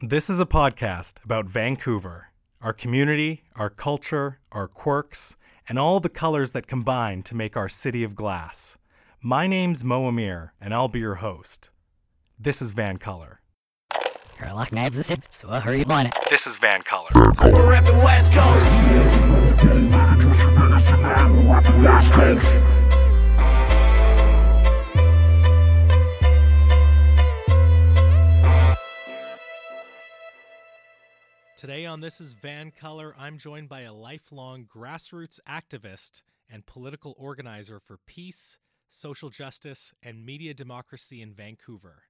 This is a podcast about Vancouver, our community, our culture, our quirks, and all the colors that combine to make our city of glass. My name's Mo Amir, and I'll be your host. This is VanColor. Herlock knives is it, so I'll hurry up on it. This is VanColor. We're up in West Coast. Today on This is VanColor, I'm joined by a lifelong grassroots activist and political organizer for peace, social justice, and media democracy in Vancouver.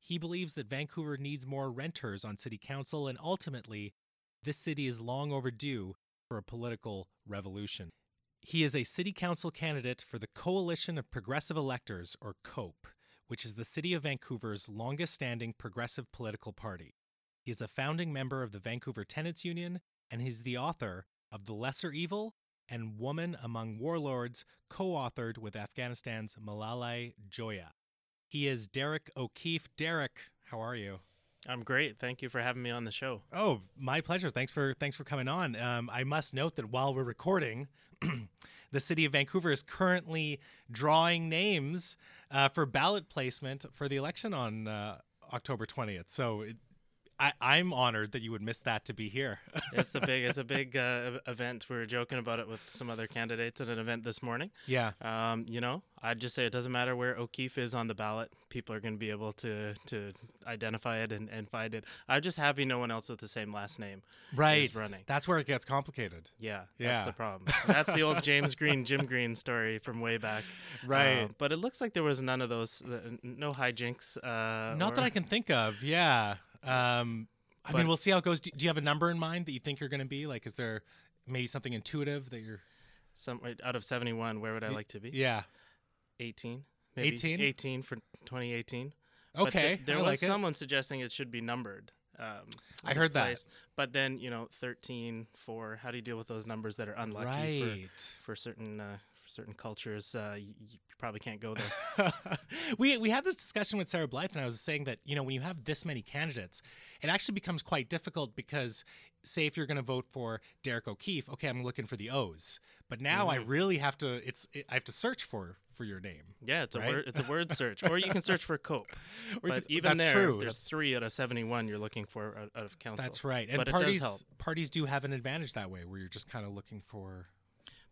He believes that Vancouver needs more renters on city council, and ultimately, this city is long overdue for a political revolution. He is a city council candidate for the Coalition of Progressive Electors, or COPE, which is the city of Vancouver's longest-standing progressive political party. He is a founding member of the Vancouver Tenants Union, and he's the author of The Lesser Evil and Woman Among Warlords, co-authored with Afghanistan's Malalai Joya. He is Derrick O'Keefe. Derrick, how are you? I'm great. Thank you for having me on the show. Oh, my pleasure. Thanks for coming on. I must note that while we're recording, the city of Vancouver is currently drawing names for ballot placement for the election on October 20th. So I'm honored that you would miss that to be here. It's a big event. We were joking about it with some other candidates at an event this morning. Yeah. I'd just say it doesn't matter where O'Keefe is on the ballot. People are going to be able to identify it and find it. I'm just happy no one else with the same last name is running. That's where it gets complicated. Yeah. That's the problem. That's the old James Green, Jim Green story from way back. Right. But it looks like there was none of those, no hijinks. Not that I can think of, yeah. We'll see how it goes. Do you have a number in mind that you think you're going to be? Like, is there maybe something intuitive that you're... Out of 71, where would I like to be? Yeah. 18, maybe. 18 for 2018. Okay. But there was someone suggesting it should be numbered. I heard that. But then, 13, 4, how do you deal with those numbers that are unlucky for certain... certain cultures, you probably can't go there. We had this discussion with Sarah Blythe, and I was saying that, when you have this many candidates, it actually becomes quite difficult because, say, if you're going to vote for Derrick O'Keefe, okay, I'm looking for the O's. But now I really have to, I have to search for your name. Yeah, it's a word search. Or you can search for COPE. There's 3 out of 71 you're looking for out of council. That's right. And but parties, it does help. Parties do have an advantage that way, where you're just kind of looking for...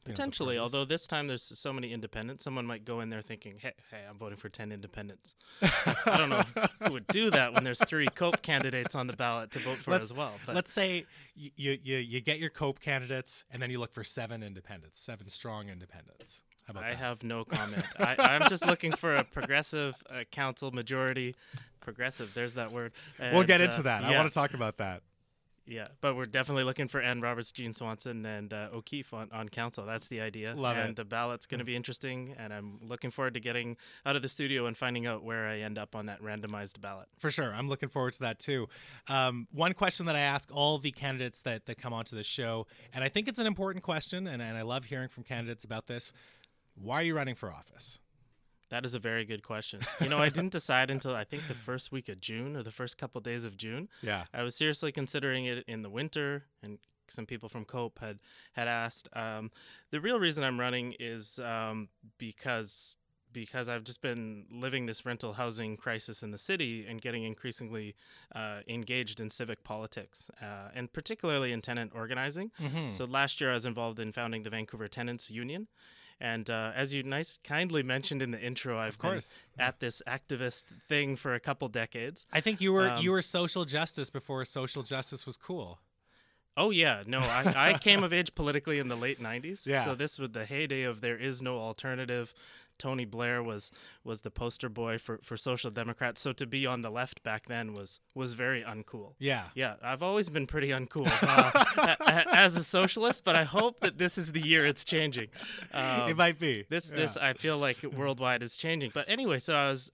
Potentially, although this time there's so many independents, someone might go in there thinking, hey, I'm voting for 10 independents. I don't know who would do that when there's 3 COPE candidates on the ballot to vote for as well. But. Let's say you get your COPE candidates, and then you look for 7 independents, 7 strong independents. How about that? I have no comment. I'm just looking for a progressive council majority. Progressive, there's that word. And, we'll get into that. Yeah. I want to talk about that. Yeah, but we're definitely looking for Ann Roberts, Jean Swanson, and O'Keefe on council. That's the idea. Love it. And the ballot's going to be interesting, and I'm looking forward to getting out of the studio and finding out where I end up on that randomized ballot. For sure. I'm looking forward to that, too. One question that I ask all the candidates that come onto the show, and I think it's an important question, and I love hearing from candidates about this. Why are you running for office? That is a very good question. I didn't decide until I think the first week of June or the first couple of days of June. Yeah. I was seriously considering it in the winter, and some people from COPE had asked. The real reason I'm running is because I've just been living this rental housing crisis in the city and getting increasingly engaged in civic politics, and particularly in tenant organizing. Mm-hmm. So last year I was involved in founding the Vancouver Tenants Union. And as you kindly mentioned in the intro, I've been at this activist thing for a couple decades. I think you were social justice before social justice was cool. Oh, yeah. No, I came of age politically in the late 90s. Yeah. So this was the heyday of there is no alternative. Tony Blair was the poster boy for social democrats. So to be on the left back then was very uncool. Yeah. Yeah. I've always been pretty uncool as a socialist, but I hope that this is the year it's changing. It might be. This I feel like worldwide is changing. But anyway, so I was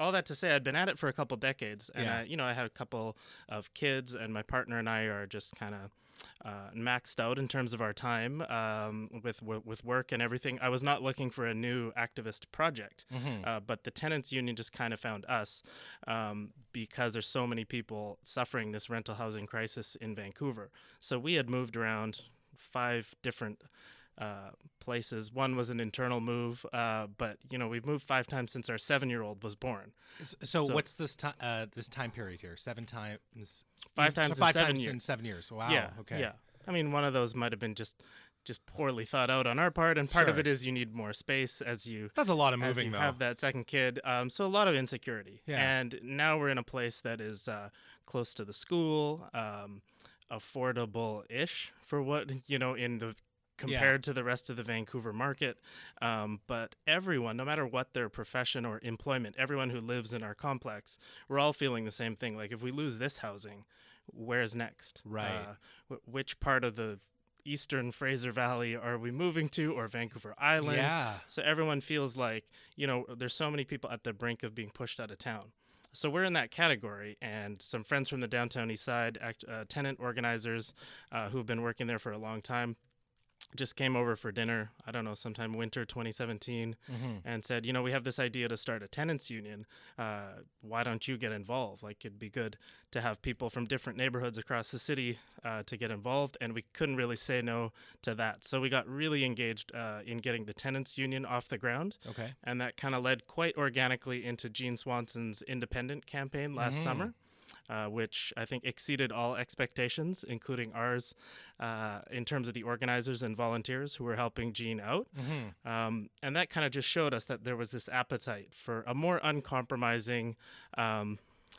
all that to say I'd been at it for a couple decades, and I had a couple of kids, and my partner and I are just kind of maxed out in terms of our time with work and everything. I was not looking for a new activist project. Mm-hmm. But the tenants union just kind of found us because there's so many people suffering this rental housing crisis in Vancouver. So we had moved around 5 different places. One was an internal move, but you know, we've moved 5 times since our 7-year-old was born. So what's this time period here? 5 times in 7 years. Wow. Yeah, okay. Yeah. I mean, one of those might have been just poorly thought out on our part, and part of it is you need more space as you. That's a lot of moving. As you have that second kid, so a lot of insecurity. Yeah. And now we're in a place that is close to the school, affordable-ish for what you know in the. Compared to the rest of the Vancouver market. But everyone, no matter what their profession or employment, everyone who lives in our complex, we're all feeling the same thing. Like, if we lose this housing, where's next? Right. Which part of the eastern Fraser Valley are we moving to, or Vancouver Island? Yeah. So everyone feels like, you know, there's so many people at the brink of being pushed out of town. So we're in that category, and some friends from the downtown east side, tenant organizers who've been working there for a long time, just came over for dinner, I don't know, sometime winter 2017, mm-hmm. and said, you know, we have this idea to start a tenants union. Why don't you get involved? Like, it'd be good to have people from different neighborhoods across the city to get involved, and we couldn't really say no to that. So we got really engaged in getting the tenants union off the ground. Okay. And that kind of led quite organically into Jean Swanson's independent campaign last summer. Which I think exceeded all expectations, including ours, in terms of the organizers and volunteers who were helping Jean out. Mm-hmm. And that kind of just showed us that there was this appetite for a more uncompromising,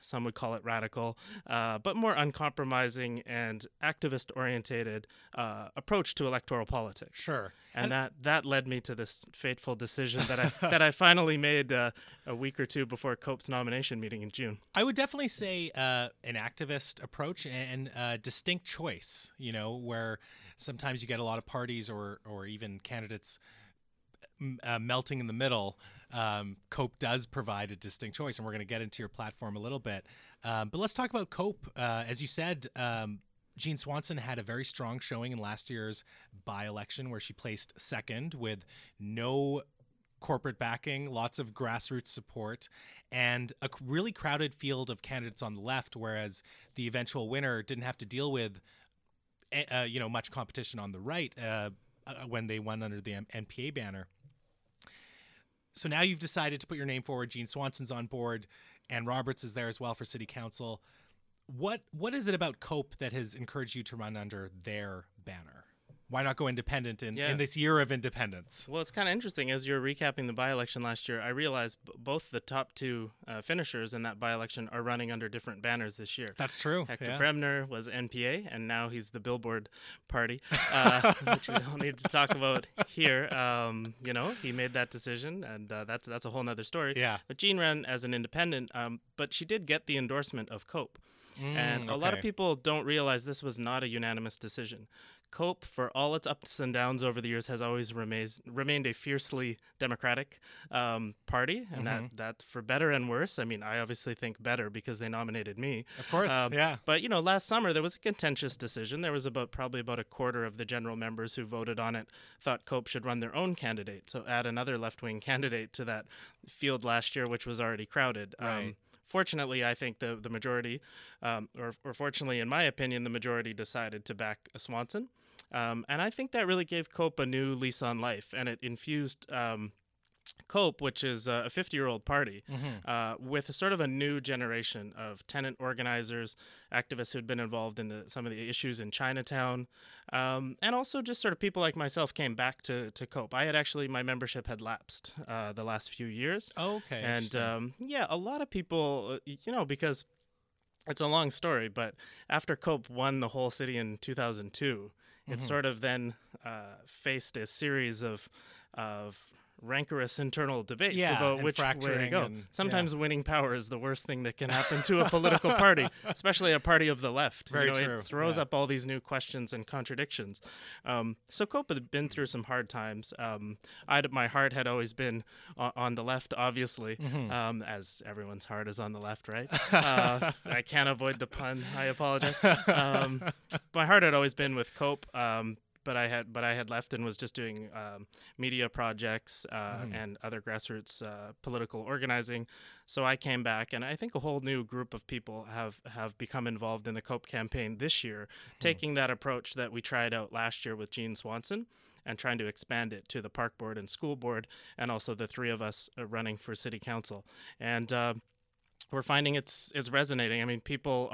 some would call it radical, but more uncompromising and activist-orientated approach to electoral politics. Sure. And that led me to this fateful decision that I finally made a week or two before COPE's nomination meeting in June. I would definitely say an activist approach and distinct choice, you know, where sometimes you get a lot of parties or even candidates melting in the middle. COPE does provide a distinct choice, and we're going to get into your platform a little bit. But let's talk about COPE. As you said, Jean Swanson had a very strong showing in last year's by-election, where she placed second with no corporate backing, lots of grassroots support, and a really crowded field of candidates on the left, whereas the eventual winner didn't have to deal with you know, much competition on the right when they won under the NPA banner. So now you've decided to put your name forward. Jean Swanson's on board. Ann Roberts is there as well for city council. What is it about COPE that has encouraged you to run under their banner? Why not go independent in this year of independence? Well, it's kind of interesting. As you're recapping the by-election last year, I realized both the top 2 finishers in that by-election are running under different banners this year. That's true. Hector Bremner was NPA, and now he's the Billboard Party, which we don't need to talk about here. You know, he made that decision, and that's a whole other story. Yeah. But Jean ran as an independent, but she did get the endorsement of COPE. And a lot of people don't realize this was not a unanimous decision. COPE, for all its ups and downs over the years, has always remained a fiercely democratic party, and that for better and worse. I mean, I obviously think better because they nominated me. Of course, yeah. But, you know, last summer there was a contentious decision. There was probably about a quarter of the general members who voted on it thought COPE should run their own candidate, so add another left-wing candidate to that field last year, which was already crowded. Right. Fortunately, I think the majority, or fortunately, in my opinion, the majority decided to back Swanson. And I think that really gave COPE a new lease on life, and it infused COPE, which is a 50-year-old party, with a sort of a new generation of tenant organizers, activists who'd been involved in some of the issues in Chinatown, and also just sort of people like myself came back to COPE. I had actually, my membership had lapsed the last few years. Oh, okay. And a lot of people, you know, because it's a long story, but after COPE won the whole city in 2002, it sort of then faced a series of rancorous internal debates about which way to go. Sometimes winning power is the worst thing that can happen to a political party, especially a party of the left. Very true. It throws up all these new questions and contradictions. So COPE had been through some hard times. My heart had always been on the left, obviously, as everyone's heart is on the left, right? I can't avoid the pun. I apologize. My heart had always been with COPE. but I had left and was just doing media projects and other grassroots political organizing. So I came back, and I think a whole new group of people have become involved in the COPE campaign this year, taking that approach that we tried out last year with Jean Swanson and trying to expand it to the park board and school board, and also the three of us running for city council. And we're finding it's resonating. I mean, people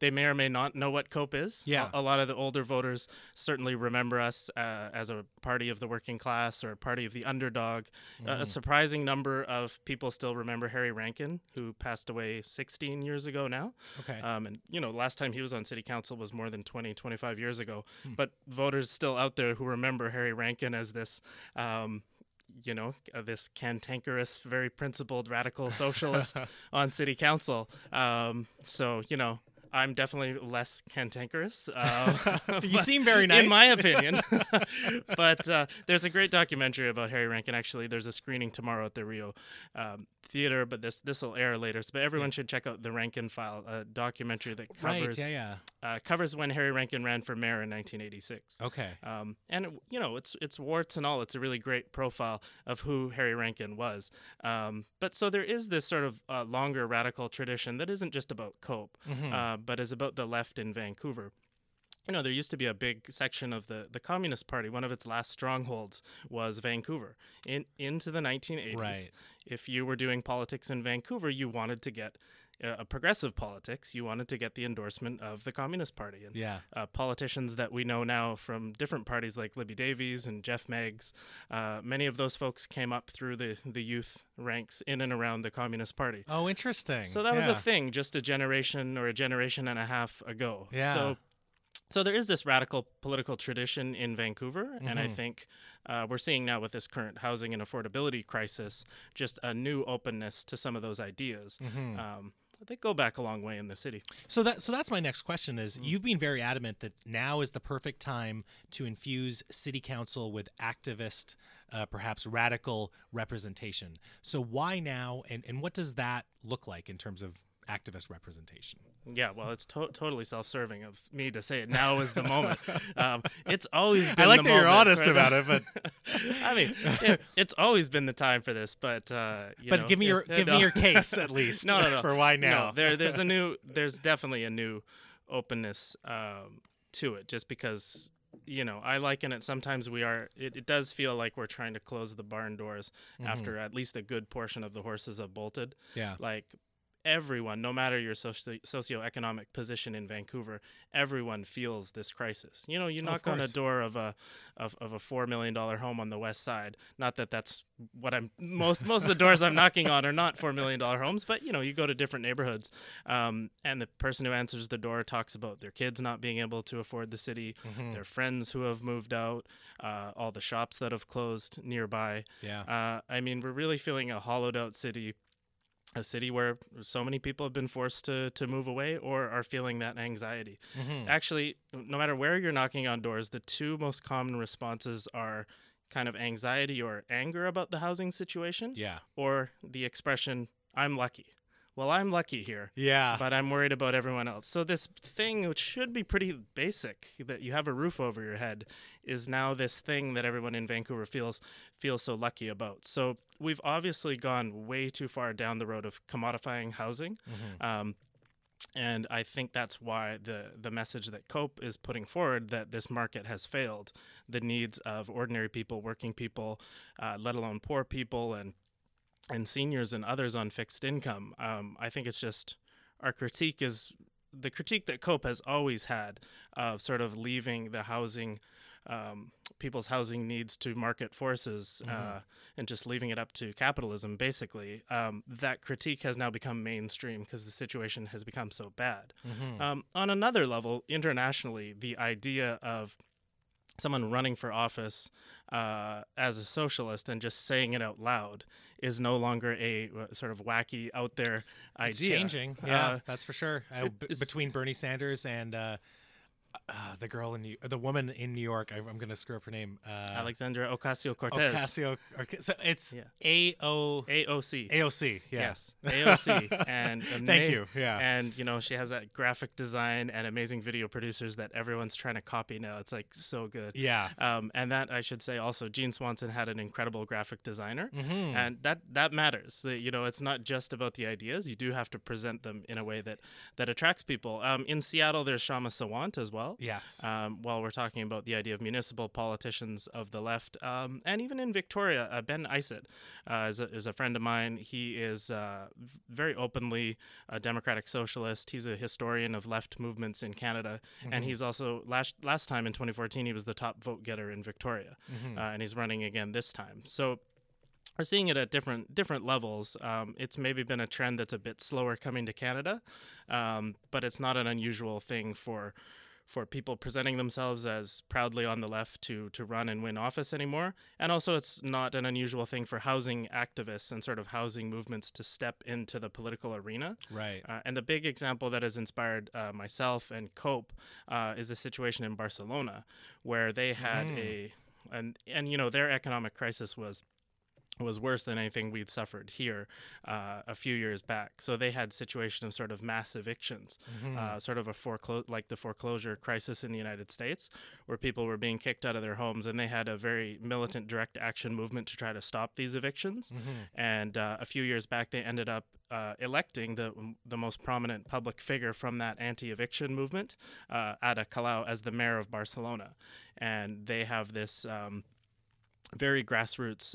they may or may not know what COPE is. Yeah. A lot of the older voters certainly remember us as a party of the working class or a party of the underdog. A surprising number of people still remember Harry Rankin, who passed away 16 years ago now. Okay. And, last time he was on city council was more than 20, 25 years ago. But voters still out there who remember Harry Rankin as this... this cantankerous, very principled, radical socialist on city council. I'm definitely less cantankerous. You seem very nice. In my opinion. But there's a great documentary about Harry Rankin. Actually, there's a screening tomorrow at the Rio Theater, but this will air later. But everyone should check out The Rankin File, a documentary that covers when Harry Rankin ran for mayor in 1986. Okay. It's warts and all. It's a really great profile of who Harry Rankin was. But so there is this sort of longer radical tradition that isn't just about COPE. But is about the left in Vancouver. There used to be a big section of the Communist Party. One of its last strongholds was Vancouver. Into the 1980s, right. If you were doing politics in Vancouver, you wanted to get a progressive politics. You wanted to get the endorsement of the Communist Party. And politicians that we know now from different parties like Libby Davies and Jeff Meggs, many of those folks came up through the youth ranks in and around the Communist Party. Oh, interesting. So that was a thing just a generation and a half ago. Yeah. So there is this radical political tradition in Vancouver, and I think we're seeing now with this current housing and affordability crisis just a new openness to some of those ideas. They go back a long way in the city. So that's my next question is, you've been very adamant that now is the perfect time to infuse city council with activist, perhaps radical representation. So why now, and what does that look like in terms of activist representation? Yeah, well, it's totally self-serving of me to say it. Now is the moment. It's always been the moment. I like that you're honest about it, but... I mean, it's always been the time for this, but... give me your case, at least, for why now. No, there's definitely a new openness to it, just because... I liken it sometimes it does feel like we're trying to close the barn doors after at least a good portion of the horses have bolted. Yeah. Like everyone, no matter your socioeconomic position in Vancouver, everyone feels this crisis. You knock on a door of a $4 million home on the west side. Not that's what I'm most of the doors I'm knocking on are not $4 million homes, but you go to different neighborhoods, and the person who answers the door talks about their kids not being able to afford the city, their friends who have moved out, all the shops that have closed nearby. We're really feeling a hollowed out city. A city where so many people have been forced to move away or are feeling that anxiety. Actually, no matter where you're knocking on doors, the two most common responses are kind of anxiety or anger about the housing situation. Yeah. Or the expression, I'm lucky. Well, I'm lucky here, but I'm worried about everyone else. So this thing, which should be pretty basic, that you have a roof over your head, is now this thing that everyone in Vancouver feels so lucky about. So we've obviously gone way too far down the road of commodifying housing. And I think that's why the message that COPE is putting forward, that this market has failed the needs of ordinary people, working people, let alone poor people and seniors and others on fixed income. I think it's just our critique is the critique that COPE has always had of sort of leaving the housing, people's housing needs to market forces and just leaving it up to capitalism, basically. That critique has now become mainstream because the situation has become so bad. On another level, internationally, the idea of someone running for office as a socialist and just saying it out loud is no longer a sort of wacky out there idea. It's changing. That's for sure. Between Bernie Sanders and the girl in the woman in New York. I'm going to screw up her name. Alexandra Ocasio-Cortez. So it's AOC. AOC. Yeah. Yes. AOC. And thank you. Yeah. And you know, she has that graphic design and amazing video producers that everyone's trying to copy now. It's like so good. Yeah. And that I should say also, Jean Swanson had an incredible graphic designer, mm-hmm. and that matters. You know, it's not just about the ideas. You do have to present them in a way that attracts people. In Seattle, there's Kshama Sawant as well. Yes. While we're talking about the idea of municipal politicians of the left, and even in Victoria, Ben Isett is a friend of mine. He is very openly a democratic socialist. He's a historian of left movements in Canada, mm-hmm. and he's also last time in 2014 he was the top vote getter in Victoria, mm-hmm. And he's running again this time. So. We're seeing it at different levels. It's maybe been a trend that's a bit slower coming to Canada, but it's not an unusual thing for people presenting themselves as proudly on the left to run and win office anymore. And also it's not an unusual thing for housing activists and sort of housing movements to step into the political arena. Right. And the big example that has inspired myself and COPE is the situation in Barcelona, where they had you know, their economic crisis was worse than anything we'd suffered here a few years back. So they had situation of sort of mass evictions, mm-hmm. Sort of a like the foreclosure crisis in the United States, where people were being kicked out of their homes, and they had a very militant direct action movement to try to stop these evictions. Mm-hmm. And a few years back, they ended up electing the most prominent public figure from that anti-eviction movement, Ada Colau, as the mayor of Barcelona. And they have this very grassroots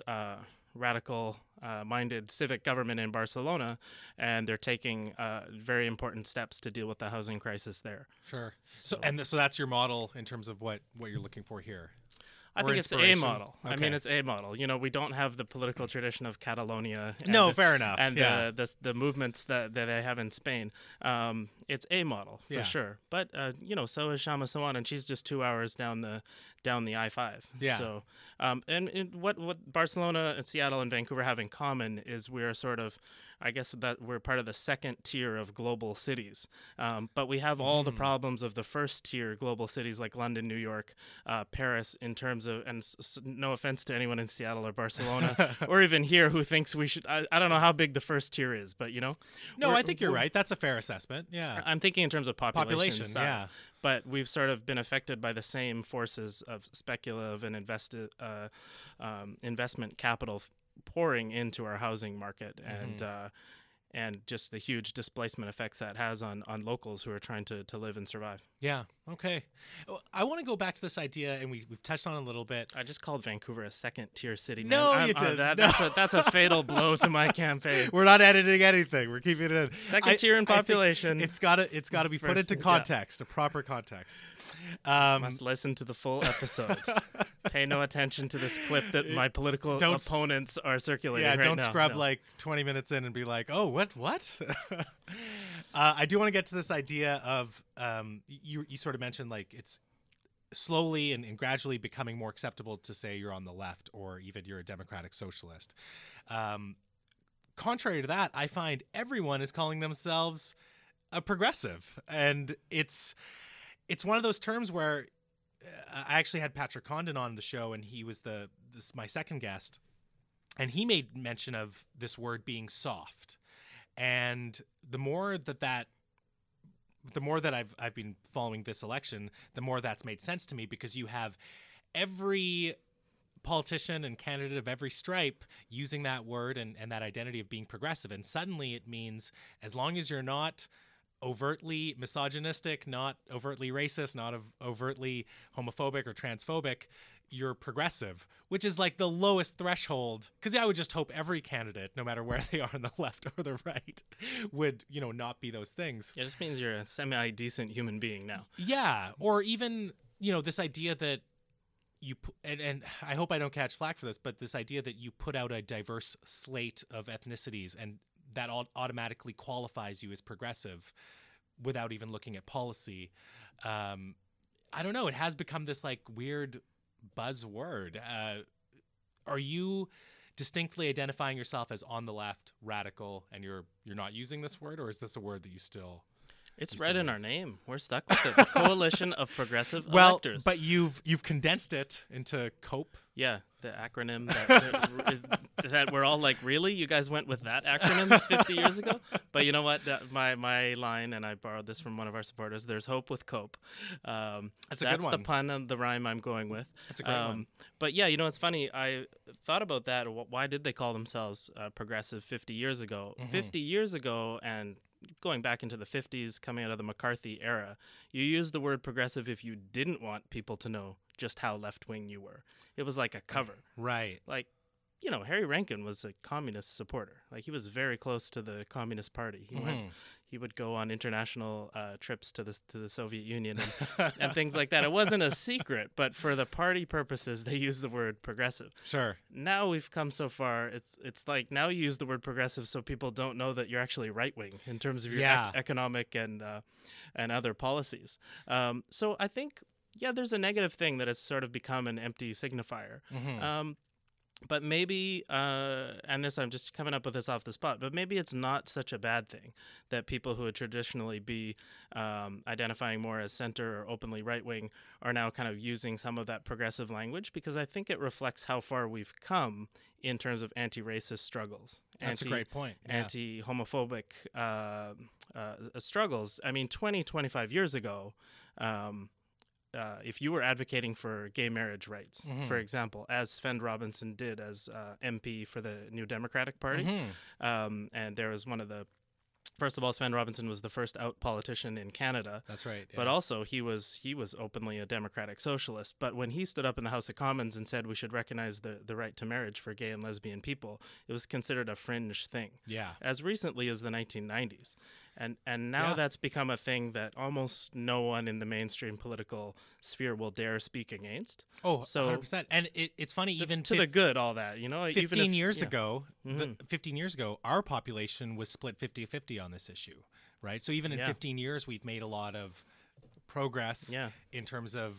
radical minded civic government in Barcelona, and they're taking very important steps to deal with the housing crisis there. Sure. So that's your model in terms of what you're looking for here. I think it's a model. Okay. I mean, it's a model. You know, we don't have the political tradition of Catalonia. No, fair enough. And the movements that they have in Spain. It's a model for sure. But you know, so is Kshama Sawant, and she's just 2 hours down the I-5. Yeah. So, and what Barcelona and Seattle and Vancouver have in common is we're sort of, I guess that we're part of the second tier of global cities, but we have all the problems of the first tier global cities like London, New York, Paris, in terms of, and no offense to anyone in Seattle or Barcelona or even here who thinks we should, I don't know how big the first tier is, but you know. No, I think you're right. That's a fair assessment. Yeah. I'm thinking in terms of population size. Yeah. But we've sort of been affected by the same forces of speculative and investment capital pouring into our housing market, and just the huge displacement effects that has on locals who are trying to live and survive. Yeah. Okay. I want to go back to this idea, and we've touched on it a little bit. I just called Vancouver a second tier city. Man. No, you did. That's a fatal blow to my campaign. We're not editing anything. We're keeping it in. Second tier in population. It's gotta be put into context, a proper context. Must listen to the full episode. Pay no attention to this clip that my political opponents are circulating right now. Yeah, don't scrub like 20 minutes in and be like, oh, what? I do want to get to this idea of you sort of mentioned like it's slowly and gradually becoming more acceptable to say you're on the left or even you're a democratic socialist. Contrary to that, I find everyone is calling themselves a progressive, and it's one of those terms where I actually had Patrick Condon on the show, and he was my second guest, and he made mention of this word being soft. And the more that I've been following this election, the more that's made sense to me, because you have every politician and candidate of every stripe using that word and that identity of being progressive. And suddenly it means as long as you're not overtly misogynistic, not overtly racist, not overtly homophobic or transphobic, you're progressive, which is like the lowest threshold, because I would just hope every candidate, no matter where they are on the left or the right, would, you know, not be those things. It just means you're a semi-decent human being now. Yeah, or even, you know, this idea that you and I hope I don't catch flack for this, but this idea that you put out a diverse slate of ethnicities and that automatically qualifies you as progressive without even looking at policy. I don't know. It has become this like weird buzzword. Are you distinctly identifying yourself as on the left, radical, and you're not using this word, or is this a word that you still... It's right in our name. We're stuck with it. The Coalition of Progressive Electors. Well, but you've condensed it into COPE. Yeah, the acronym that we're all like, really? You guys went with that acronym 50 years ago? But you know what? That, my line, and I borrowed this from one of our supporters, there's hope with COPE. That's a good one. That's the pun and the rhyme I'm going with. That's a great one. But yeah, you know, it's funny. I thought about that. Why did they call themselves progressive 50 years ago? Mm-hmm. 50 years ago and going back into the 50s, coming out of the McCarthy era, you used the word progressive if you didn't want people to know just how left-wing you were. It was like a cover. Right. Like, you know, Harry Rankin was a communist supporter. Like, he was very close to the Communist Party. He would go on international trips to the Soviet Union and things like that. It wasn't a secret, but for the party purposes, they used the word progressive. Sure. Now we've come so far, it's like now you use the word progressive so people don't know that you're actually right-wing in terms of your economic and other policies. So I think, there's a negative thing that has sort of become an empty signifier. Mm-hmm. But maybe, and this I'm just coming up with this off the spot, but maybe it's not such a bad thing that people who would traditionally be identifying more as center or openly right-wing are now kind of using some of that progressive language, because I think it reflects how far we've come in terms of anti-racist struggles. That's a great point. Yeah. Anti-homophobic struggles. I mean, 20, 25 years ago... if you were advocating for gay marriage rights, for example, as Sven Robinson did as MP for the New Democratic Party, and there was one of the, first of all, Sven Robinson was the first out politician in Canada. That's right. Yeah. But also he was openly a democratic socialist. But when he stood up in the House of Commons and said we should recognize the right to marriage for gay and lesbian people, it was considered a fringe thing. Yeah. As recently as the 1990s. And now that's become a thing that almost no one in the mainstream political sphere will dare speak against. Oh, so 100%. And it's funny, even to the good, all that, you know, 15 years ago, our population was split 50-50 on this issue, right? So even in 15 years, we've made a lot of progress in terms of,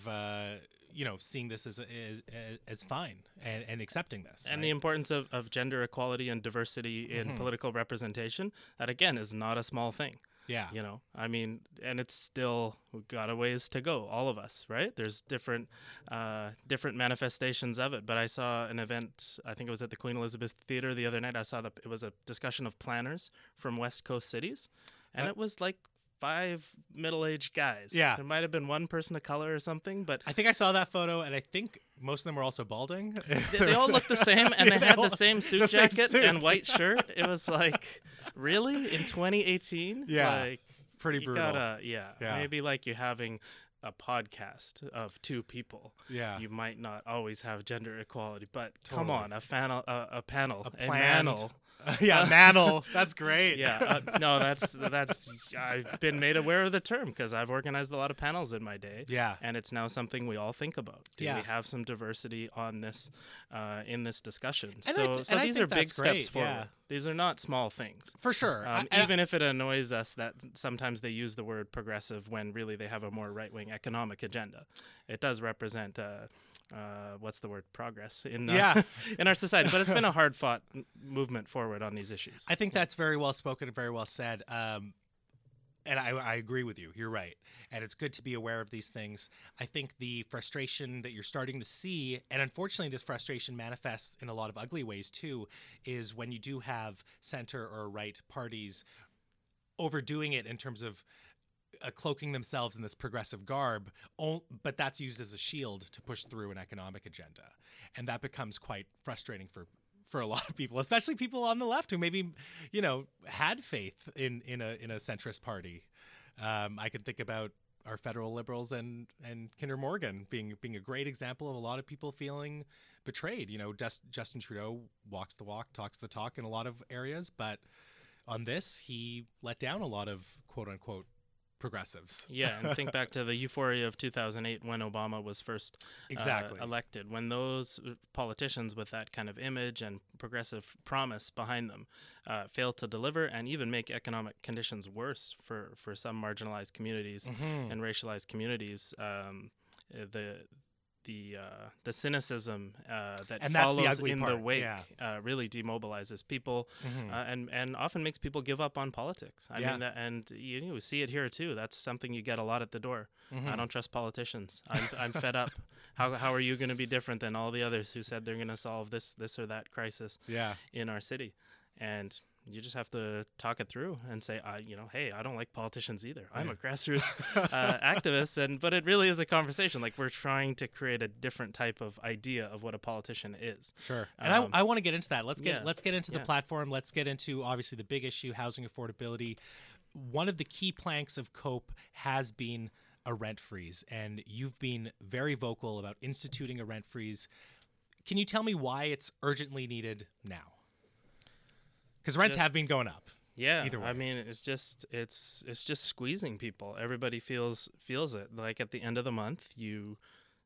seeing this as fine and accepting this. And the importance of gender equality and diversity in political representation, that again is not a small thing. Yeah. You know, I mean, and it's still, we've got a ways to go, all of us, right? There's different manifestations of it. But I saw an event, I think it was at the Queen Elizabeth Theatre the other night. I saw it was a discussion of planners from West Coast cities. And it was like, 5 middle-aged guys. Yeah. There might have been one person of color or something, but... I think I saw that photo, and I think most of them were also balding. They all looked the same, and they had the same suit jacket and white shirt. It was like, really? In 2018? Yeah. Like, pretty brutal. Maybe like you're having a podcast of 2 people. Yeah. You might not always have gender equality, but come on, a panel. Mantle. That's great. Yeah. No, that's. I've been made aware of the term because I've organized a lot of panels in my day. Yeah. And it's now something we all think about. Do we have some diversity on this, in this discussion? And so these are big steps forward. Yeah. These are not small things. For sure. Even if it annoys us that sometimes they use the word progressive when really they have a more right-wing economic agenda, it does represent. What's the word? Progress in our society. But it's been a hard-fought movement forward on these issues. I think that's very well spoken and very well said. And I agree with you. You're right. And it's good to be aware of these things. I think the frustration that you're starting to see, and unfortunately this frustration manifests in a lot of ugly ways too, is when you do have center or right parties overdoing it in terms of cloaking themselves in this progressive garb, but that's used as a shield to push through an economic agenda. And that becomes quite frustrating for a lot of people, especially people on the left who maybe, you know, had faith in a centrist party. I can think about our federal Liberals and Kinder Morgan being a great example of a lot of people feeling betrayed. You know, Justin Trudeau walks the walk, talks the talk in a lot of areas, but on this, he let down a lot of quote-unquote progressives. Yeah, and think back to the euphoria of 2008 when Obama was first elected. When those politicians with that kind of image and progressive promise behind them failed to deliver and even make economic conditions worse for some marginalized communities and racialized communities, the cynicism that follows in the wake really demobilizes people and often makes people give up on politics. I mean, and you see it here too. That's something you get a lot at the door. I don't trust politicians. I'm fed up. How are you going to be different than all the others who said they're going to solve this or that crisis in our city? And you just have to talk it through and say, hey, I don't like politicians either. I'm a grassroots activist, but it really is a conversation. Like, we're trying to create a different type of idea of what a politician is. Sure. And I want to get into that. Let's get into the platform. Let's get into, obviously, the big issue, housing affordability. One of the key planks of COPE has been a rent freeze, and you've been very vocal about instituting a rent freeze. Can you tell me why it's urgently needed now? Because rents have been going up. Yeah, either way. I mean, it's just squeezing people. Everybody feels it. Like, at the end of the month, you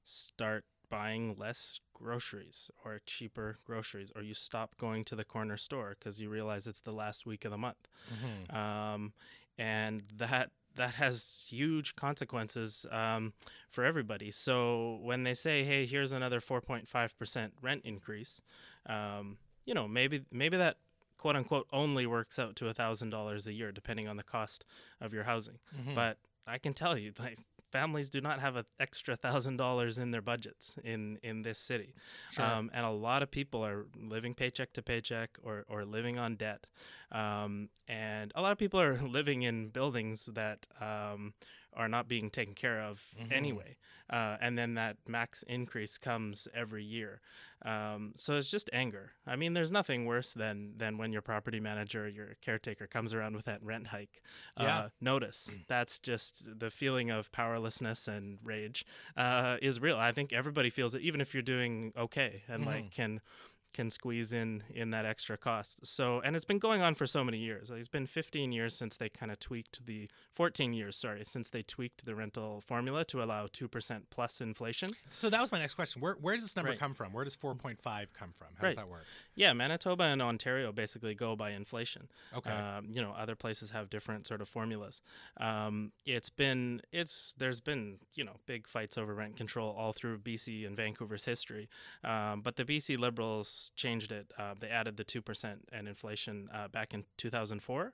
start buying less groceries or cheaper groceries, or you stop going to the corner store because you realize it's the last week of the month, and that has huge consequences for everybody. So when they say, "Hey, here's another 4.5% rent increase," maybe that, quote unquote, only works out to $1,000 a year, depending on the cost of your housing. But I can tell you, like, families do not have an extra $1,000 in their budgets in this city. Sure. And a lot of people are living paycheck to paycheck or living on debt. And a lot of people are living in buildings that are not being taken care of anyway. And then that max increase comes every year. So it's just anger. I mean, there's nothing worse than when your property manager or your caretaker comes around with that rent hike notice. That's just the feeling of powerlessness and rage is real. I think everybody feels it, even if you're doing okay and can squeeze in that extra cost. So, and it's been going on for so many years. It's been 15 years since they kind of tweaked 14 years, sorry, since they tweaked the rental formula to allow 2% plus inflation. So that was my next question. Where does this number come from? Where does 4.5 come from? How does that work? Yeah, Manitoba and Ontario basically go by inflation. Okay. Other places have different sort of formulas. There's been big fights over rent control all through BC and Vancouver's history. But the BC Liberals changed it. They added the 2% and inflation back in 2004.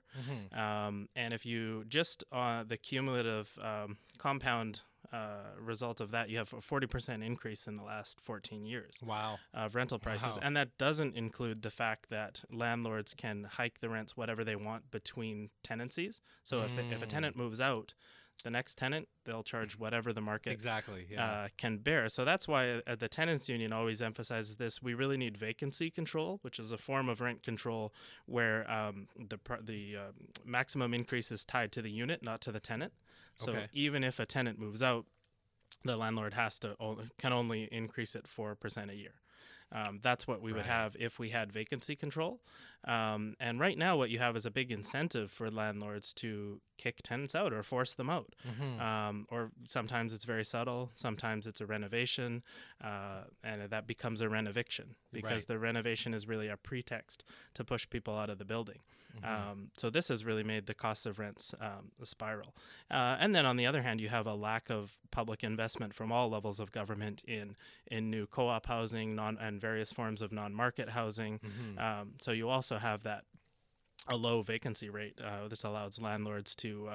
And if you just the cumulative compound result of that, you have a 40% increase in the last 14 years. Wow. Of rental prices. Wow. And that doesn't include the fact that landlords can hike the rents whatever they want between tenancies. So if a tenant moves out, the next tenant, they'll charge whatever the market can bear. So that's why the Tenants Union always emphasizes this. We really need vacancy control, which is a form of rent control where the maximum increase is tied to the unit, not to the tenant. So even if a tenant moves out, the landlord can only increase it 4% a year. That's what we would have if we had vacancy control. And right now what you have is a big incentive for landlords to kick tenants out or force them out. Or sometimes it's very subtle. Sometimes it's a renovation, and that becomes a renoviction because the renovation is really a pretext to push people out of the building. So this has really made the cost of rents spiral. And then on the other hand, you have a lack of public investment from all levels of government in new co-op housing and various forms of non-market housing. So you also have a low vacancy rate that allows landlords to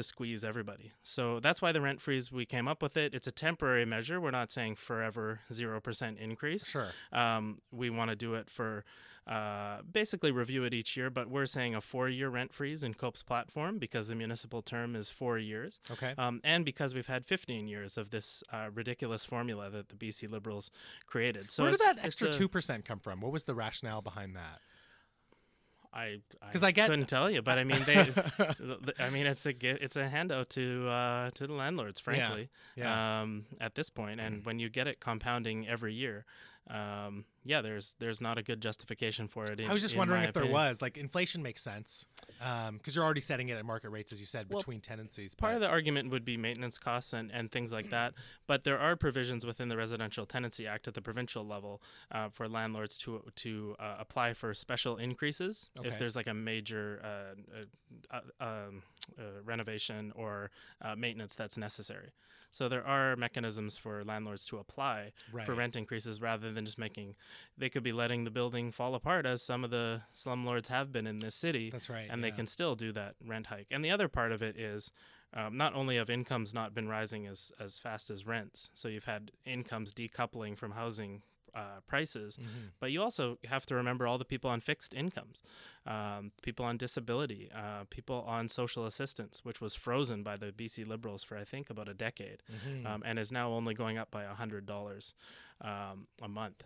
squeeze everybody. So that's why the rent freeze, we came up with it. It's a temporary measure. We're not saying forever 0% increase. Sure. We want to do it for basically review it each year, but we're saying a 4-year rent freeze in COPE's platform because the municipal term is 4 years. Okay. And because we've had 15 years of this ridiculous formula that the BC Liberals created. So where did that extra 2% come from? What was the rationale behind that? I couldn't tell you, but I mean, it's a handout to the landlords, frankly, at this point. And when you get it compounding every year, yeah, there's not a good justification for it. I was just wondering if there was, like, inflation makes sense because you're already setting it at market rates, as you said, between tenancies. Part of the argument would be maintenance costs and things like that. But there are provisions within the Residential Tenancy Act at the provincial level for landlords to apply for special increases if there's like a major renovation or maintenance that's necessary. So there are mechanisms for landlords to apply for rent increases rather than just making. They could be letting the building fall apart, as some of the slumlords have been in this city. That's right. And they can still do that rent hike. And the other part of it is not only have incomes not been rising as fast as rents, so you've had incomes decoupling from housing prices, but you also have to remember all the people on fixed incomes, people on disability, people on social assistance, which was frozen by the BC Liberals for I think about a decade, and is now only going up by $100 a month.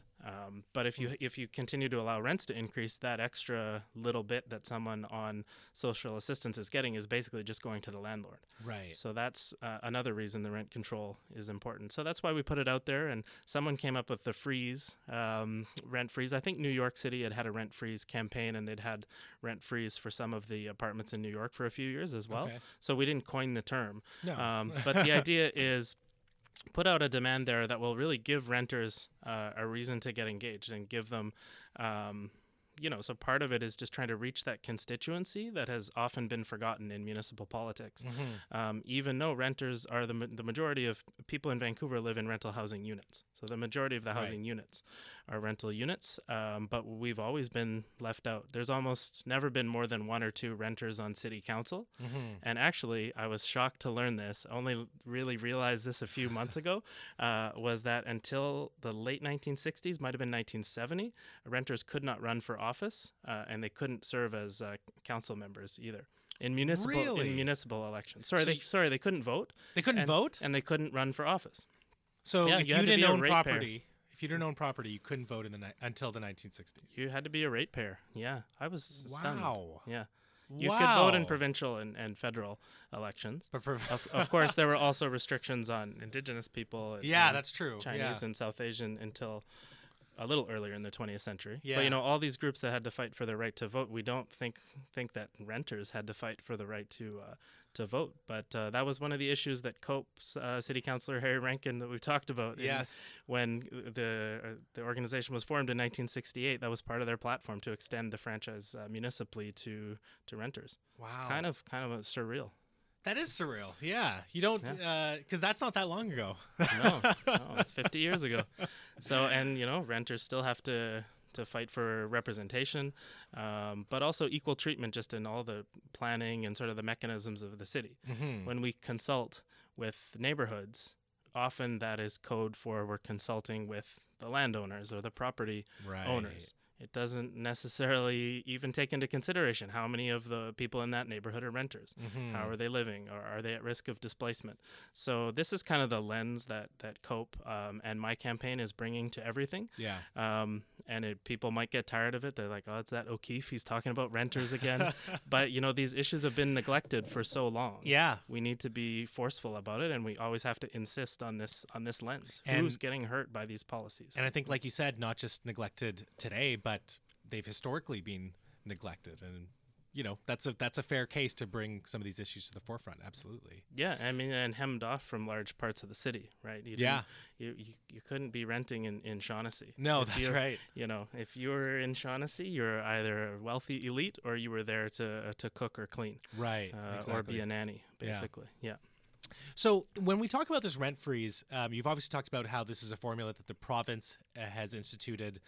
But if you continue to allow rents to increase, that extra little bit that someone on social assistance is getting is basically just going to the landlord. Right. So that's another reason the rent control is important. So that's why we put it out there. And someone came up with the freeze, rent freeze. I think New York City had a rent freeze campaign, and they'd had rent freeze for some of the apartments in New York for a few years as well. Okay. So we didn't coin the term. No. But the idea is put out a demand there that will really give renters a reason to get engaged and give them, so part of it is just trying to reach that constituency that has often been forgotten in municipal politics. Even though renters are the majority of people in Vancouver live in rental housing units. So the majority of the housing units are rental units, but we've always been left out. There's almost never been more than one or two renters on city council. And actually, I was shocked to learn this, only really realized this a few months ago, was that until the late 1960s, might have been 1970, renters could not run for office, and they couldn't serve as council members either in municipal elections. They couldn't vote. They couldn't vote, and they couldn't run for office. So if you didn't own property, you couldn't vote until the 1960s. You had to be a ratepayer. Yeah, I was stunned. Yeah. You could vote in provincial and federal elections. But of course, there were also restrictions on Indigenous people. And that's true. Chinese and South Asian until a little earlier in the 20th century. Yeah. But, all these groups that had to fight for their right to vote, we don't think that renters had to fight for the right to vote. But that was one of the issues that COPE's city councillor, Harry Rankin, that we talked about. Yes. When the organization was formed in 1968, that was part of their platform to extend the franchise municipally to renters. Wow. It's kind of surreal. That is surreal. Yeah. You don't, because that's not that long ago. No, it's 50 years ago. So, and, renters still have to fight for representation, but also equal treatment just in all the planning and sort of the mechanisms of the city. When we consult with neighborhoods, often that is code for we're consulting with the landowners or the property owners. It doesn't necessarily even take into consideration how many of the people in that neighborhood are renters. How are they living? Or are they at risk of displacement? So this is kind of the lens that COPE and my campaign is bringing to everything. Yeah. And people might get tired of it. They're like, oh, it's that O'Keefe. He's talking about renters again. But, these issues have been neglected for so long. Yeah. We need to be forceful about it, and we always have to insist on this lens. And who's getting hurt by these policies? And I think, like you said, not just neglected today, but they've historically been neglected, and that's a fair case to bring some of these issues to the forefront. Absolutely. Yeah, I mean, and hemmed off from large parts of the city, right? You couldn't be renting in Shaughnessy. No, that's right. If you were in Shaughnessy, you're either a wealthy elite or you were there to cook or clean, right? Exactly. Or be a nanny, basically. Yeah. So when we talk about this rent freeze, you've obviously talked about how this is a formula that the province has instituted.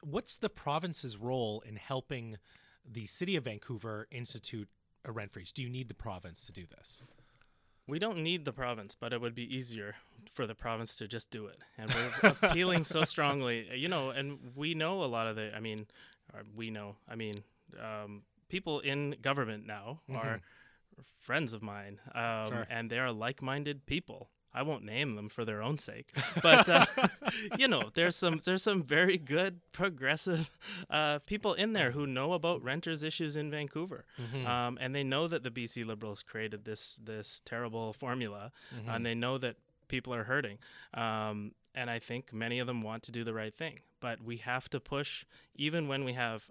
What's the province's role in helping the city of Vancouver institute a rent freeze? Do you need the province to do this? We don't need the province, but it would be easier for the province to just do it. And we're appealing so strongly, and we know a lot of the, people in government now are friends of mine, and they are like-minded people. I won't name them for their own sake, but there's some very good progressive people in there who know about renters' issues in Vancouver, and they know that the BC Liberals created this terrible formula, and they know that people are hurting. And I think many of them want to do the right thing. But we have to push, even when we have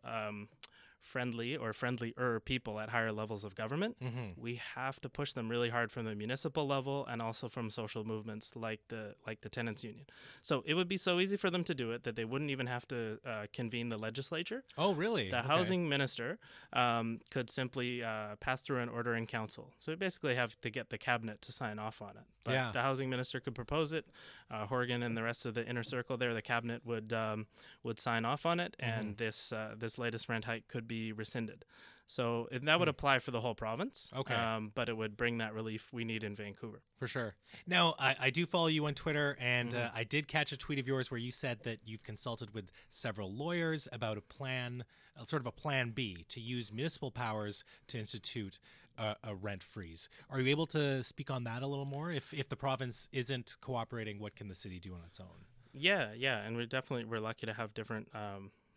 friendly or friendlier people at higher levels of government, mm-hmm. we have to push them really hard from the municipal level and also from social movements like the Tenants Union. So it would be so easy for them to do it that they wouldn't even have to convene the legislature. Oh, really? The housing minister could simply pass through an order in council. So we basically have to get the cabinet to sign off on it. But the housing minister could propose it. Horgan and the rest of the inner circle there, the cabinet would sign off on it, mm-hmm. and this latest rent hike could be rescinded. So and that would apply for the whole province. Okay. But it would bring that relief we need in Vancouver. For sure. Now, I do follow you on Twitter, and mm-hmm. I did catch a tweet of yours where you said that you've consulted with several lawyers about a plan, sort of a plan B, to use municipal powers to institute a rent freeze. Are you able to speak on that a little more? If the province isn't cooperating, what can the city do on its own? Yeah. And we're lucky to have different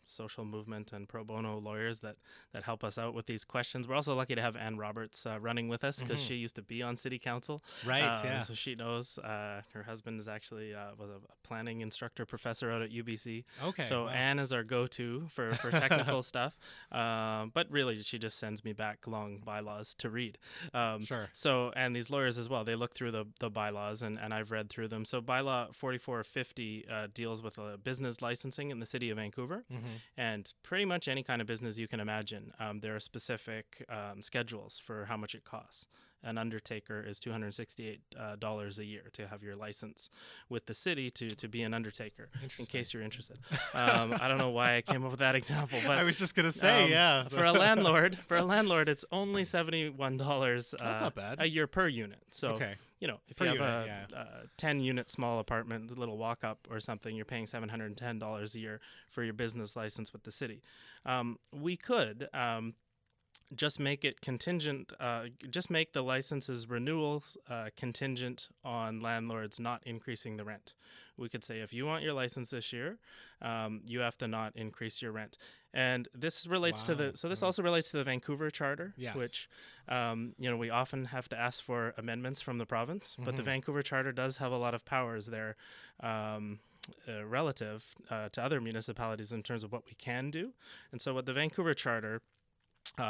social movement and pro bono lawyers that help us out with these questions. We're also lucky to have Ann Roberts running with us because mm-hmm. she used to be on city council. Right, So she knows. Her husband is actually was a planning instructor professor out at UBC. Okay. So Ann is our go-to for technical stuff. But really, she just sends me back long bylaws to read. Sure. So, and these lawyers as well, they look through the bylaws and I've read through them. So bylaw 4450 deals with business licensing in the city of Vancouver. Mm-hmm. And pretty much any kind of business you can imagine, there are specific schedules for how much it costs. An undertaker is $268 a year to have your license with the city to be an undertaker, in case you're interested. I don't know why I came up with that example. But I was just going to say, For a landlord, it's only $71 that's not bad. A year per unit. So, you know, if you have a 10-unit small apartment, a little walk-up or something, you're paying $710 a year for your business license with the city. We could... just make it contingent, just make the licenses renewals contingent on landlords not increasing the rent. We could say, if you want your license this year, you have to not increase your rent. And this relates also relates to the Vancouver Charter, yes. which, we often have to ask for amendments from the province, mm-hmm. but the Vancouver Charter does have a lot of powers there. Relative to other municipalities in terms of what we can do. And so what the Vancouver Charter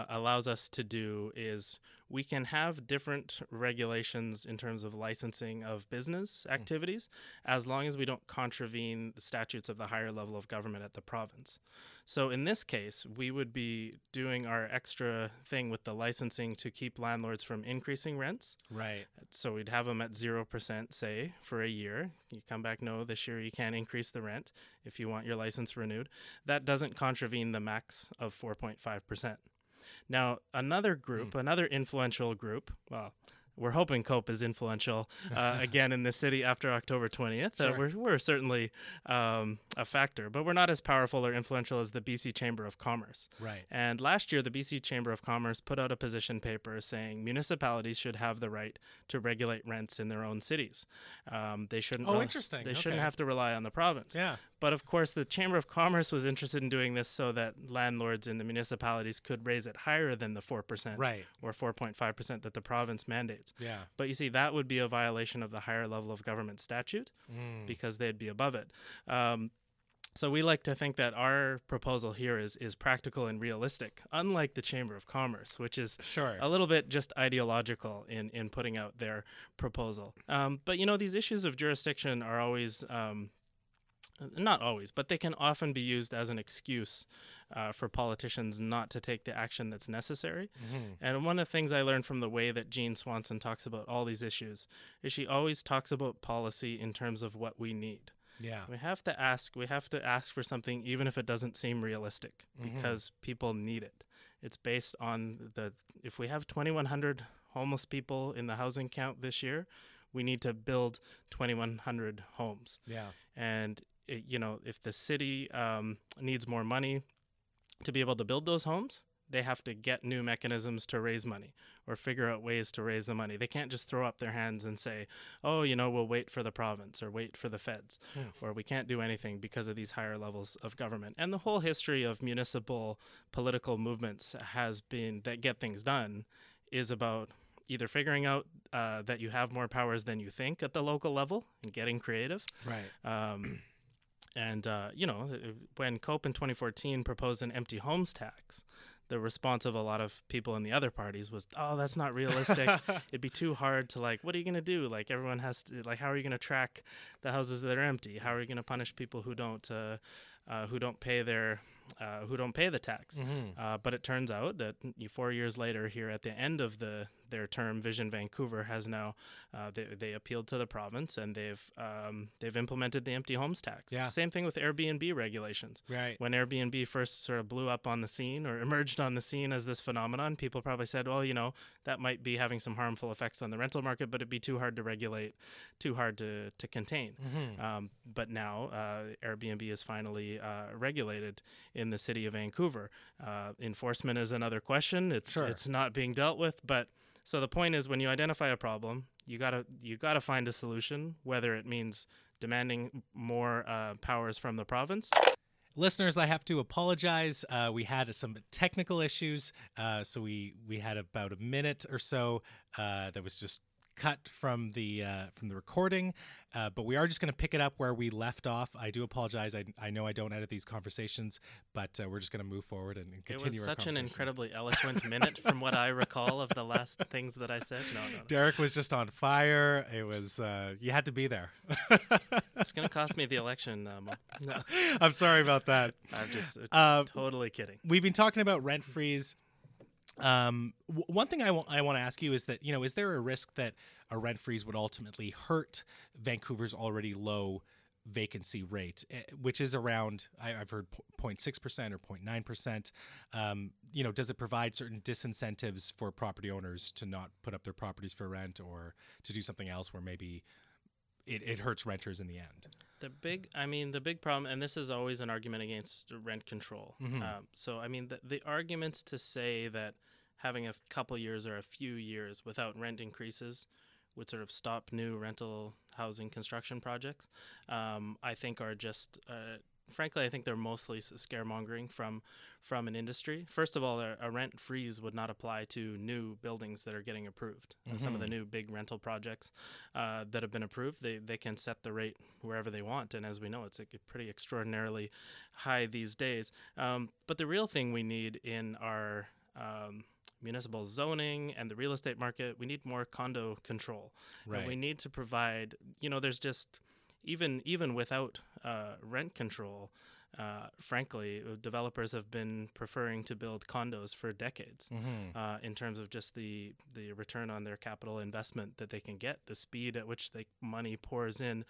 allows us to do is we can have different regulations in terms of licensing of business activities as long as we don't contravene the statutes of the higher level of government at the province. So in this case, we would be doing our extra thing with the licensing to keep landlords from increasing rents. Right. So we'd have them at 0%, say, for a year. You come back, no, this year you can't increase the rent if you want your license renewed. That doesn't contravene the max of 4.5%. Now, another group, another influential group, well, we're hoping COPE is influential again in the city after October 20th. Sure. We're certainly a factor, but we're not as powerful or influential as the BC Chamber of Commerce. Right. And last year, the BC Chamber of Commerce put out a position paper saying municipalities should have the right to regulate rents in their own cities. They shouldn't. Oh, interesting. They shouldn't have to rely on the province. Yeah. But of course, the Chamber of Commerce was interested in doing this so that landlords in the municipalities could raise it higher than the 4% or 4.5% that the province mandates. Yeah. But you see, that would be a violation of the higher level of government statute because they'd be above it. So we like to think that our proposal here is practical and realistic, unlike the Chamber of Commerce, which is a little bit just ideological in putting out their proposal. But, these issues of jurisdiction are always... not always, but they can often be used as an excuse for politicians not to take the action that's necessary. Mm-hmm. And one of the things I learned from the way that Jean Swanson talks about all these issues is she always talks about policy in terms of what we need. Yeah, we have to ask for something even if it doesn't seem realistic because people need it. It's based on if we have 2,100 homeless people in the housing count this year, we need to build 2,100 homes. Yeah, and if the city needs more money to be able to build those homes, they have to get new mechanisms to raise money or figure out ways to raise the money. They can't just throw up their hands and say, we'll wait for the province or wait for the feds or we can't do anything because of these higher levels of government. And the whole history of municipal political movements has been that get things done is about either figuring out that you have more powers than you think at the local level and getting creative. Right. And, you know, when COPE in 2014 proposed an empty homes tax, the response of a lot of people in the other parties was, oh, that's not realistic. It'd be too hard to, like, what are you going to do? Like, everyone has to, like, how are you going to track the houses that are empty? How are you going to punish people who don't pay the tax? Mm-hmm. But it turns out that 4 years later, here at the end of their term, Vision Vancouver has now they appealed to the province and they've implemented the empty homes tax. Yeah. Same thing with Airbnb regulations. Right. When Airbnb first sort of blew up on the scene or emerged on the scene as this phenomenon, people probably said, well, you know, that might be having some harmful effects on the rental market, but it'd be too hard to regulate, too hard to contain. Mm-hmm. But now Airbnb is finally regulated in the city of Vancouver. Enforcement is another question. It's not being dealt with, but so the point is, when you identify a problem, you gotta find a solution, whether it means demanding more powers from the province. Listeners, I have to apologize. We had some technical issues, so we had about a minute or so that was just cut from the recording, but we are just going to pick it up where we left off. I do apologize. I know I don't edit these conversations, but we're just going to move forward and continue our conversation. It was such an incredibly eloquent minute from what I recall of the last things that I said. No. Derrick was just on fire. It was, you had to be there. It's going to cost me the election. No. I'm sorry about that. I'm just totally kidding. We've been talking about rent freeze. One thing I want to ask you is that, you know, is there a risk that a rent freeze would ultimately hurt Vancouver's already low vacancy rate, which is around, I've heard 0.6% or 0.9%? You know, does it provide certain disincentives for property owners to not put up their properties for rent or to do something else where maybe it hurts renters in the end? The big problem, and this is always an argument against rent control. Mm-hmm. So, I mean, the arguments to say that having a couple years or a few years without rent increases would sort of stop new rental housing construction projects, I think are just, frankly, I think they're mostly scaremongering from an industry. First of all, a rent freeze would not apply to new buildings that are getting approved. Mm-hmm. Some of the new big rental projects that have been approved, they can set the rate wherever they want. And as we know, it's pretty extraordinarily high these days. But the real thing we need in our municipal zoning and the real estate market, we need more condo control. Right. And we need to provide, you know, there's just... Even without rent control, frankly, developers have been preferring to build condos for decades. Mm-hmm. In terms of just the return on their capital investment that they can get, the speed at which the money pours in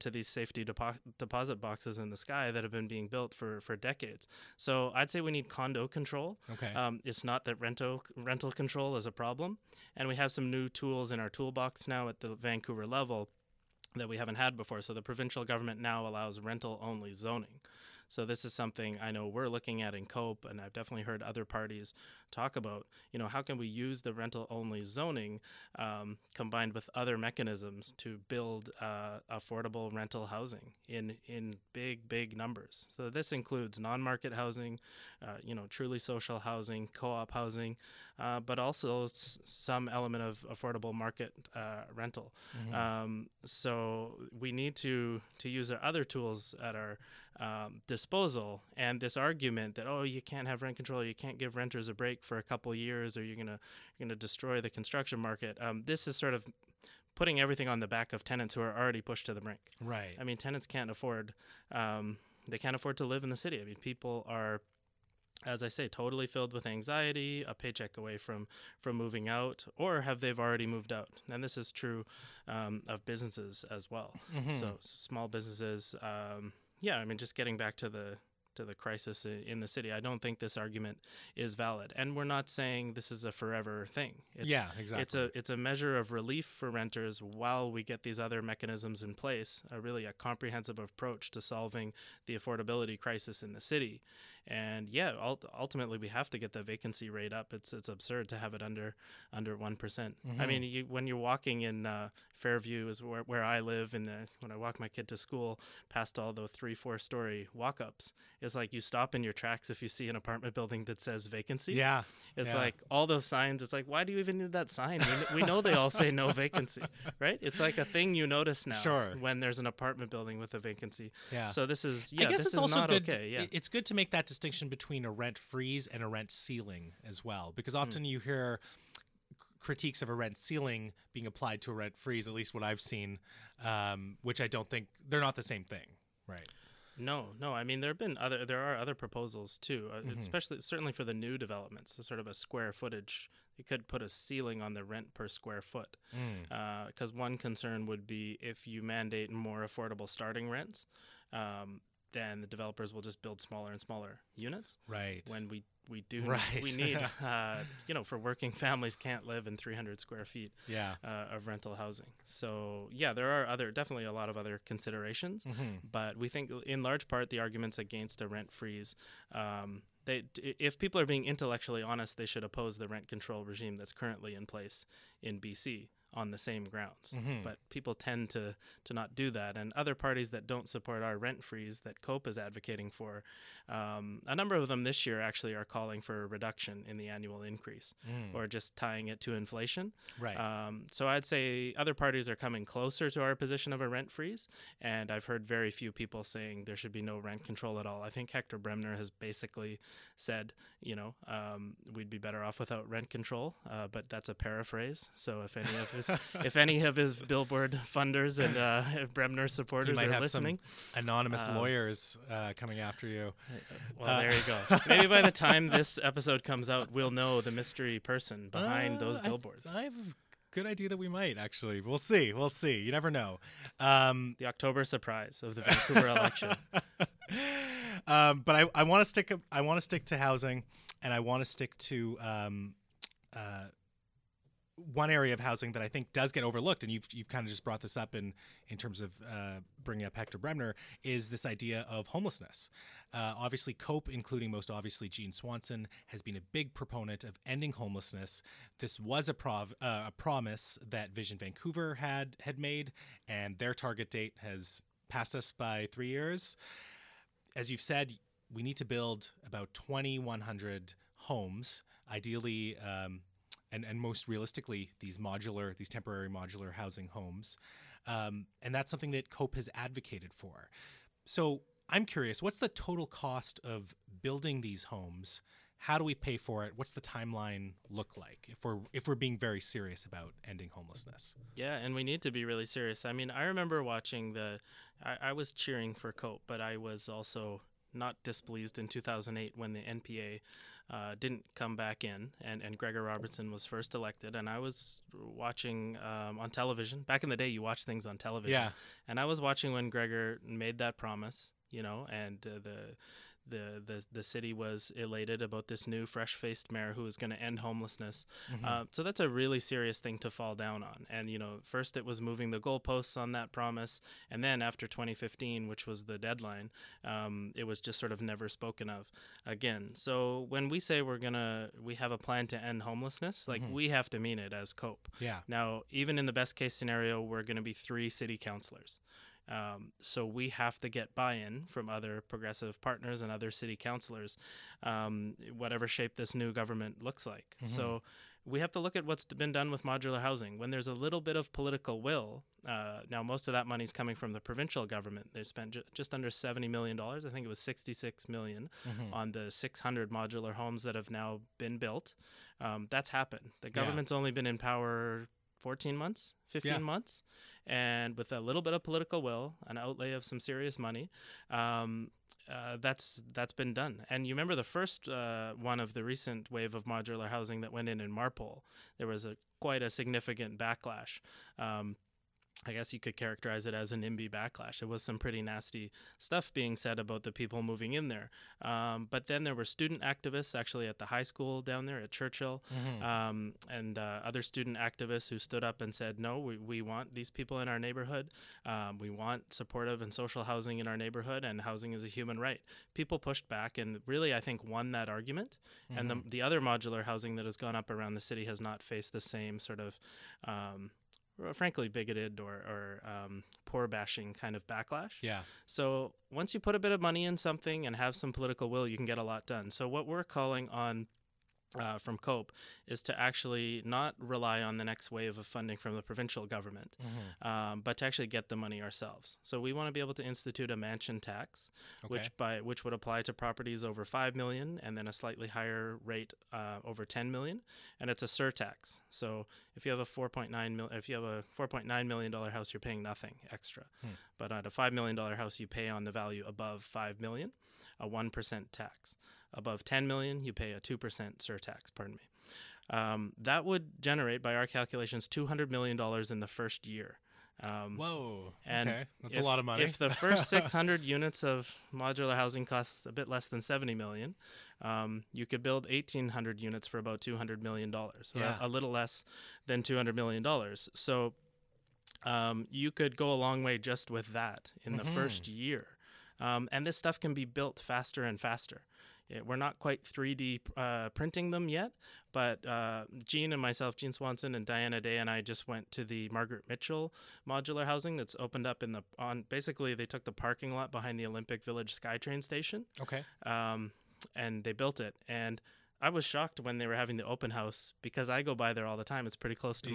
to these safety deposit boxes in the sky that have been being built for decades. So I'd say we need condo control. Okay. It's not that rental control is a problem. And we have some new tools in our toolbox now at the Vancouver level that we haven't had before. So the provincial government now allows rental-only zoning. So this is something I know we're looking at in COPE, and I've definitely heard other parties talk about, you know, how can we use the rental-only zoning combined with other mechanisms to build affordable rental housing in big, big numbers. So this includes non-market housing, you know, truly social housing, co-op housing, but also some element of affordable market rental. Mm-hmm. So we need to use our other tools at our disposal, and this argument that, oh, you can't have rent control, you can't give renters a break for a couple years, or you're gonna destroy the construction market. This is sort of putting everything on the back of tenants who are already pushed to the brink. Right. I mean, tenants can't afford to live in the city. I mean, people are, as I say, totally filled with anxiety, a paycheck away from moving out, or have they've already moved out. And this is true of businesses as well. Mm-hmm. So small businesses. Yeah, I mean, just getting back to the crisis in the city, I don't think this argument is valid, and we're not saying this is a forever thing. Yeah, exactly. It's a measure of relief for renters while we get these other mechanisms in place. Really, a comprehensive approach to solving the affordability crisis in the city, And yeah, ultimately we have to get the vacancy rate up. It's absurd to have it under 1%. Mm-hmm. I mean, when you're walking in Fairview is where I live, and when I walk my kid to school past all the 3-4 story walk-ups, it's like you stop in your tracks if you see an apartment building that says vacancy. Yeah. It's like all those signs. It's like, why do you even need that sign? We know they all say no vacancy, right? It's like a thing you notice now when there's an apartment building with a vacancy. Yeah. So this is, I guess this is not good, okay. Yeah. It's good to make that distinction between a rent freeze and a rent ceiling as well, because often you hear critiques of a rent ceiling being applied to a rent freeze, at least what I've seen, which I don't think they're not the same thing. Right. No. I mean, there are other proposals too, especially certainly for the new developments, so sort of a square footage. You could put a ceiling on the rent per square foot, because one concern would be if you mandate more affordable starting rents, then the developers will just build smaller and smaller units. Right. When we need for working families can't live in 300 square feet of rental housing. So yeah, there are definitely a lot of other considerations, but we think in large part the arguments against a rent freeze, if people are being intellectually honest, they should oppose the rent control regime that's currently in place in BC on the same grounds. But people tend to not do that. And other parties that don't support our rent freeze that COPE is advocating for, a number of them this year actually are calling for a reduction in the annual increase or just tying it to inflation. Right. So I'd say other parties are coming closer to our position of a rent freeze. And I've heard very few people saying there should be no rent control at all. I think Hector Bremner has basically said, we'd be better off without rent control, but that's a paraphrase. So if any of if any of his billboard funders and Bremner supporters are listening, anonymous lawyers coming after you. There you go. Maybe by the time this episode comes out, we'll know the mystery person behind those billboards. I have a good idea that we might actually. We'll see. You never know. The October surprise of the Vancouver election. But I want to stick to housing, and I want to stick to. One area of housing that I think does get overlooked, and you've kind of just brought this up in terms of bringing up Hector Bremner, is this idea of homelessness. Obviously, COPE, including most obviously Jean Swanson, has been a big proponent of ending homelessness. This was a promise that Vision Vancouver had made, and their target date has passed us by 3 years. As you've said, we need to build about 2,100 homes, ideally and most realistically, these temporary modular housing homes. And that's something that COPE has advocated for. So I'm curious, what's the total cost of building these homes? How do we pay for it? What's the timeline look like if we're being very serious about ending homelessness? Yeah, and we need to be really serious. I mean, I remember watching I was cheering for COPE, but I was also not displeased in 2008 when the NPA didn't come back in, and Gregor Robertson was first elected, and I was watching on television. Back in the day, you watch things on television. Yeah. And I was watching when Gregor made that promise, and the city was elated about this new fresh-faced mayor who was going to end homelessness. So that's a really serious thing to fall down on. And, first it was moving the goalposts on that promise. And then after 2015, which was the deadline, it was just sort of never spoken of again. So when we say we have a plan to end homelessness, we have to mean it as COPE. Yeah. Now, even in the best case scenario, we're going to be 3 city councillors. So we have to get buy-in from other progressive partners and other city councillors, whatever shape this new government looks like. So we have to look at what's been done with modular housing. When there's a little bit of political will, now most of that money is coming from the provincial government. They spent just under $70 million. I think it was $66 million on the 600 modular homes that have now been built. That's happened. The government's only been in power 14 months, 15 months. And with a little bit of political will, an outlay of some serious money, that's been done. And you remember the first one of the recent wave of modular housing that went in Marpole. There was quite a significant backlash I guess you could characterize it as an NIMBY backlash. It was some pretty nasty stuff being said about the people moving in there. But then there were student activists actually at the high school down there at Churchill, mm-hmm. and other student activists who stood up and said, no, we want these people in our neighborhood. We want supportive and social housing in our neighborhood, and housing is a human right. People pushed back and really, I think, won that argument. Mm-hmm. And the other modular housing that has gone up around the city has not faced the same sort of... frankly bigoted or poor bashing kind of backlash. Yeah. So once you put a bit of money in something and have some political will, you can get a lot done. So what we're calling on from COPE is to actually not rely on the next wave of funding from the provincial government, mm-hmm. But to actually get the money ourselves. So we want to be able to institute a mansion tax, okay. which would apply to properties over 5 million and then a slightly higher rate over 10 million, and it's a surtax. So if you have a $4.9 million house, you're paying nothing extra. Hmm. But at a $5 million house, you pay on the value above 5 million, a 1% tax. Above 10 million, you pay a 2% surtax, that would generate, by our calculations, $200 million in the first year. Whoa. And okay. That's a lot of money. If the first 600 units of modular housing costs a bit less than $70 million, you could build 1,800 units for about $200 million, yeah. A little less than $200 million. So you could go a long way just with that in mm-hmm. the first year. And this stuff can be built faster and faster. We're not quite 3D printing them yet, but Jean Swanson and Diana Day and I just went to the Margaret Mitchell modular housing that's opened up basically they took the parking lot behind the Olympic Village SkyTrain station. Okay. And they built it. And I was shocked when they were having the open house because I go by there all the time. It's pretty close to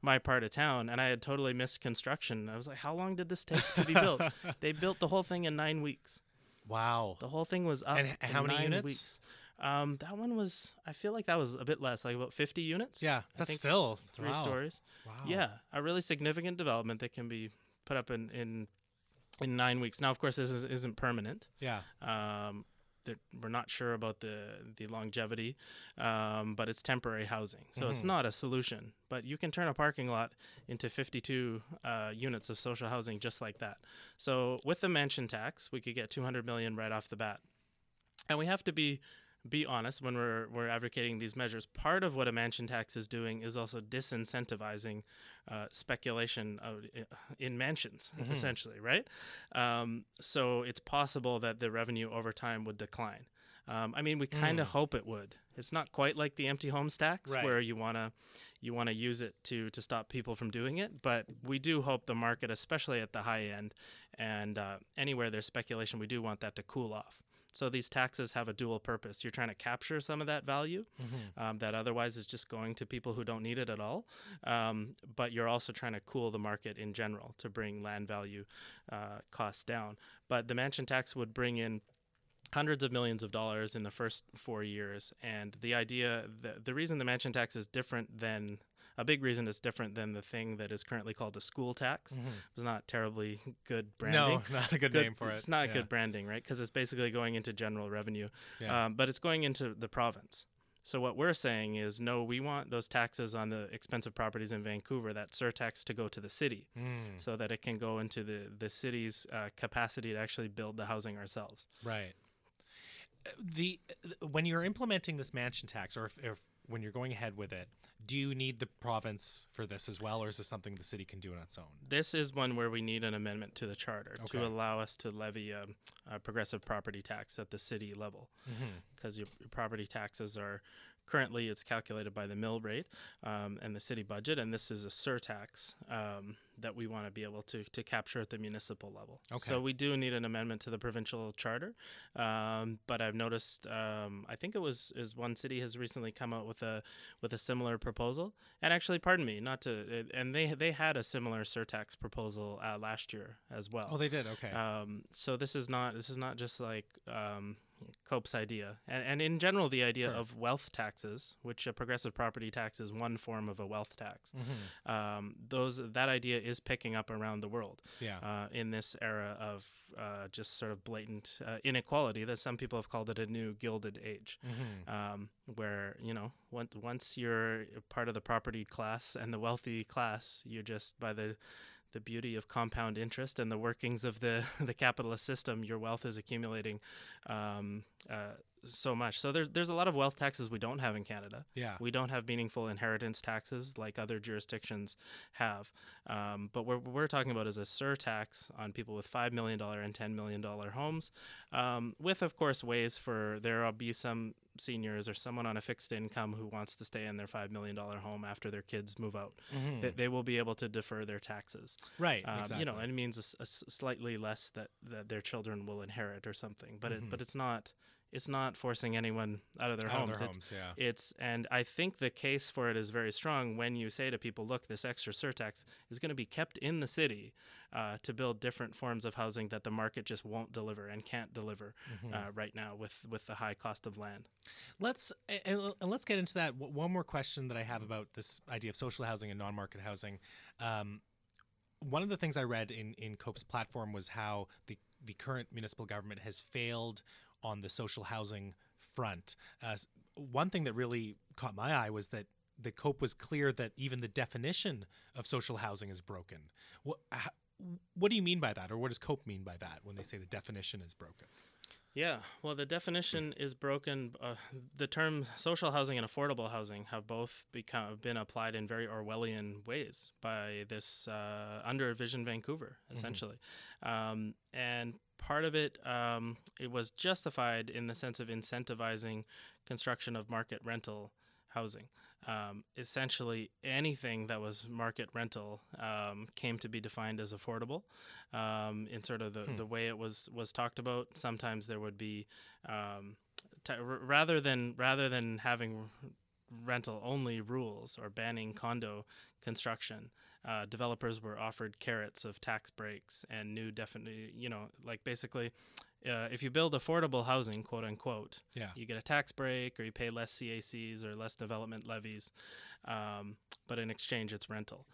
my part of town, and I had totally missed construction. I was like, how long did this take to be built? They built the whole thing in 9 weeks. Wow. The whole thing was up in 9 weeks. And how many units? That one was, I feel like that was a bit less, like about 50 units. Yeah, that's still 3 stories. Wow. Yeah, a really significant development that can be put up in 9 weeks. Now, of course, this isn't permanent. Yeah. We're not sure about the longevity, but it's temporary housing. So mm-hmm. It's not a solution. But you can turn a parking lot into 52 units of social housing just like that. So with the mansion tax, we could get $200 million right off the bat. And we have to be honest when we're advocating these measures. Part of what a mansion tax is doing is also disincentivizing speculation in mansions, mm-hmm. essentially, right? So it's possible that the revenue over time would decline. We kind of hope it would. It's not quite like the empty homes tax, right. where you wanna use it to stop people from doing it. But we do hope the market, especially at the high end, and anywhere there's speculation, we do want that to cool off. So these taxes have a dual purpose. You're trying to capture some of that value mm-hmm. That otherwise is just going to people who don't need it at all. But you're also trying to cool the market in general to bring land value costs down. But the mansion tax would bring in hundreds of millions of dollars in the first 4 years. And the idea, the reason the mansion tax is different than... A big reason it's different than the thing that is currently called a school tax. Mm-hmm. It was not terribly good branding. No, not a good name for it. It's not good branding, right? Because it's basically going into general revenue, but it's going into the province. So what we're saying is, no, we want those taxes on the expensive properties in Vancouver, that surtax, to go to the city so that it can go into the city's capacity to actually build the housing ourselves. Right. When you're implementing this mansion tax, or if when you're going ahead with it, do you need the province for this as well, or is this something the city can do on its own? This is one where we need an amendment to the charter to allow us to levy a progressive property tax at the city level, because mm-hmm. your property taxes are currently, it's calculated by the mill rate and the city budget, and this is a surtax that we want to be able to capture at the municipal level. Okay. So we do need an amendment to the provincial charter, but I've noticed, I think it was one city has recently come out with a similar proposal. And actually, pardon me, they had a similar surtax proposal last year as well. Oh, they did. Okay. So this is not just like. COPE's idea, and in general the idea of wealth taxes, which a progressive property tax is one form of a wealth tax, mm-hmm. That idea is picking up around the world in this era of just sort of blatant inequality that some people have called it a new Gilded Age, mm-hmm. Where once you're part of the property class and the wealthy class, you just by the the beauty of compound interest and the workings of the capitalist system, your wealth is accumulating so much. So there's a lot of wealth taxes we don't have in Canada. Yeah. We don't have meaningful inheritance taxes like other jurisdictions have. But what we're talking about is a surtax on people with $5 million and $10 million homes, with, of course, ways for there will be some seniors or someone on a fixed income who wants to stay in their $5 million home after their kids move out. Mm-hmm. They will be able to defer their taxes. Right, exactly. You know, and it means a slightly less that their children will inherit or something. But mm-hmm. It's not forcing anyone out of their homes. And I think the case for it is very strong when you say to people, look, this extra surtax is going to be kept in the city to build different forms of housing that the market just won't deliver and can't deliver right now with the high cost of land. Let's get into that. One more question that I have about this idea of social housing and non-market housing. One of the things I read in COPE's platform was how the current municipal government has failed on the social housing front. One thing that really caught my eye was that the COPE was clear that even the definition of social housing is broken. What do you mean by that, or what does COPE mean by that when they say the definition is broken? Yeah, well, the definition is broken. The term social housing and affordable housing have both been applied in very Orwellian ways by this under Vision Vancouver, essentially. Mm-hmm. And part of it was justified in the sense of incentivizing construction of market rental housing. Essentially, anything that was market rental came to be defined as affordable in sort of the way it was talked about. Sometimes there would be rather than having rental only rules or banning condo construction, developers were offered carrots of tax breaks and new basically. If you build affordable housing, quote unquote, you get a tax break or you pay less CACs or less development levies, but in exchange it's rental.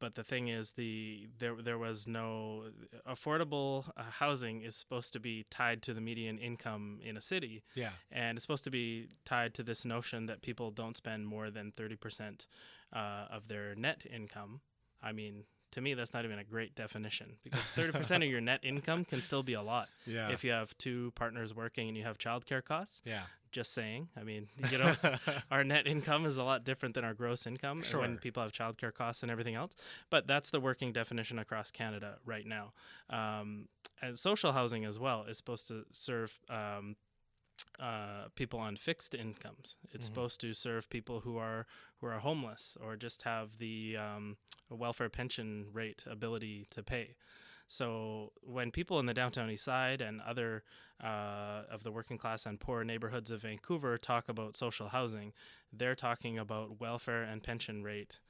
But the thing is, there was no affordable housing is supposed to be tied to the median income in a city, and it's supposed to be tied to this notion that people don't spend more than 30% of their net income. I mean, to me, that's not even a great definition, because 30% of your net income can still be a lot if you have two partners working and you have childcare costs. Yeah. Just saying. I mean, you know, our net income is a lot different than our gross income when people have childcare costs and everything else. But that's the working definition across Canada right now. And social housing as well is supposed to serve people on fixed incomes. It's supposed to serve people who are homeless or just have the welfare pension rate ability to pay. So when people in the downtown east side and other of the working class and poor neighborhoods of Vancouver talk about social housing, they're talking about welfare and pension rate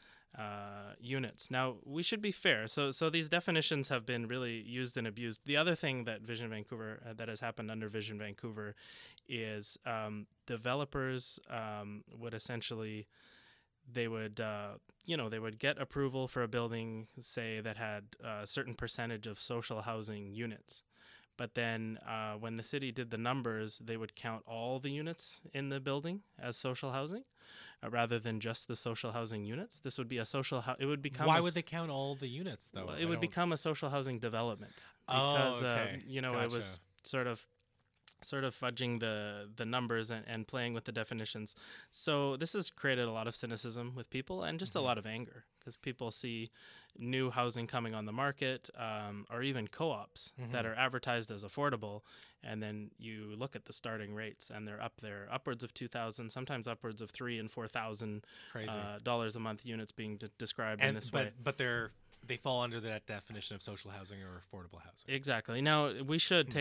units. Now, we should be fair. So these definitions have been really used and abused. The other thing that Vision Vancouver, that has happened under Vision Vancouver, is developers would essentially, they would get approval for a building, say, that had a certain percentage of social housing units. But then when the city did the numbers, they would count all the units in the building as social housing, rather than just the social housing units. This would be a social housing. Why would they count all the units, though? Well, it would become a social housing development. Because, it was sort of fudging the numbers and playing with the definitions. So this has created a lot of cynicism with people and just a lot of anger, because people see new housing coming on the market or even co-ops that are advertised as affordable. And then you look at the starting rates and they're up there, upwards of $2,000, sometimes upwards of $3,000 and $4,000 dollars a month units being described in this way. But they fall under that definition of social housing or affordable housing. Exactly. Now, we should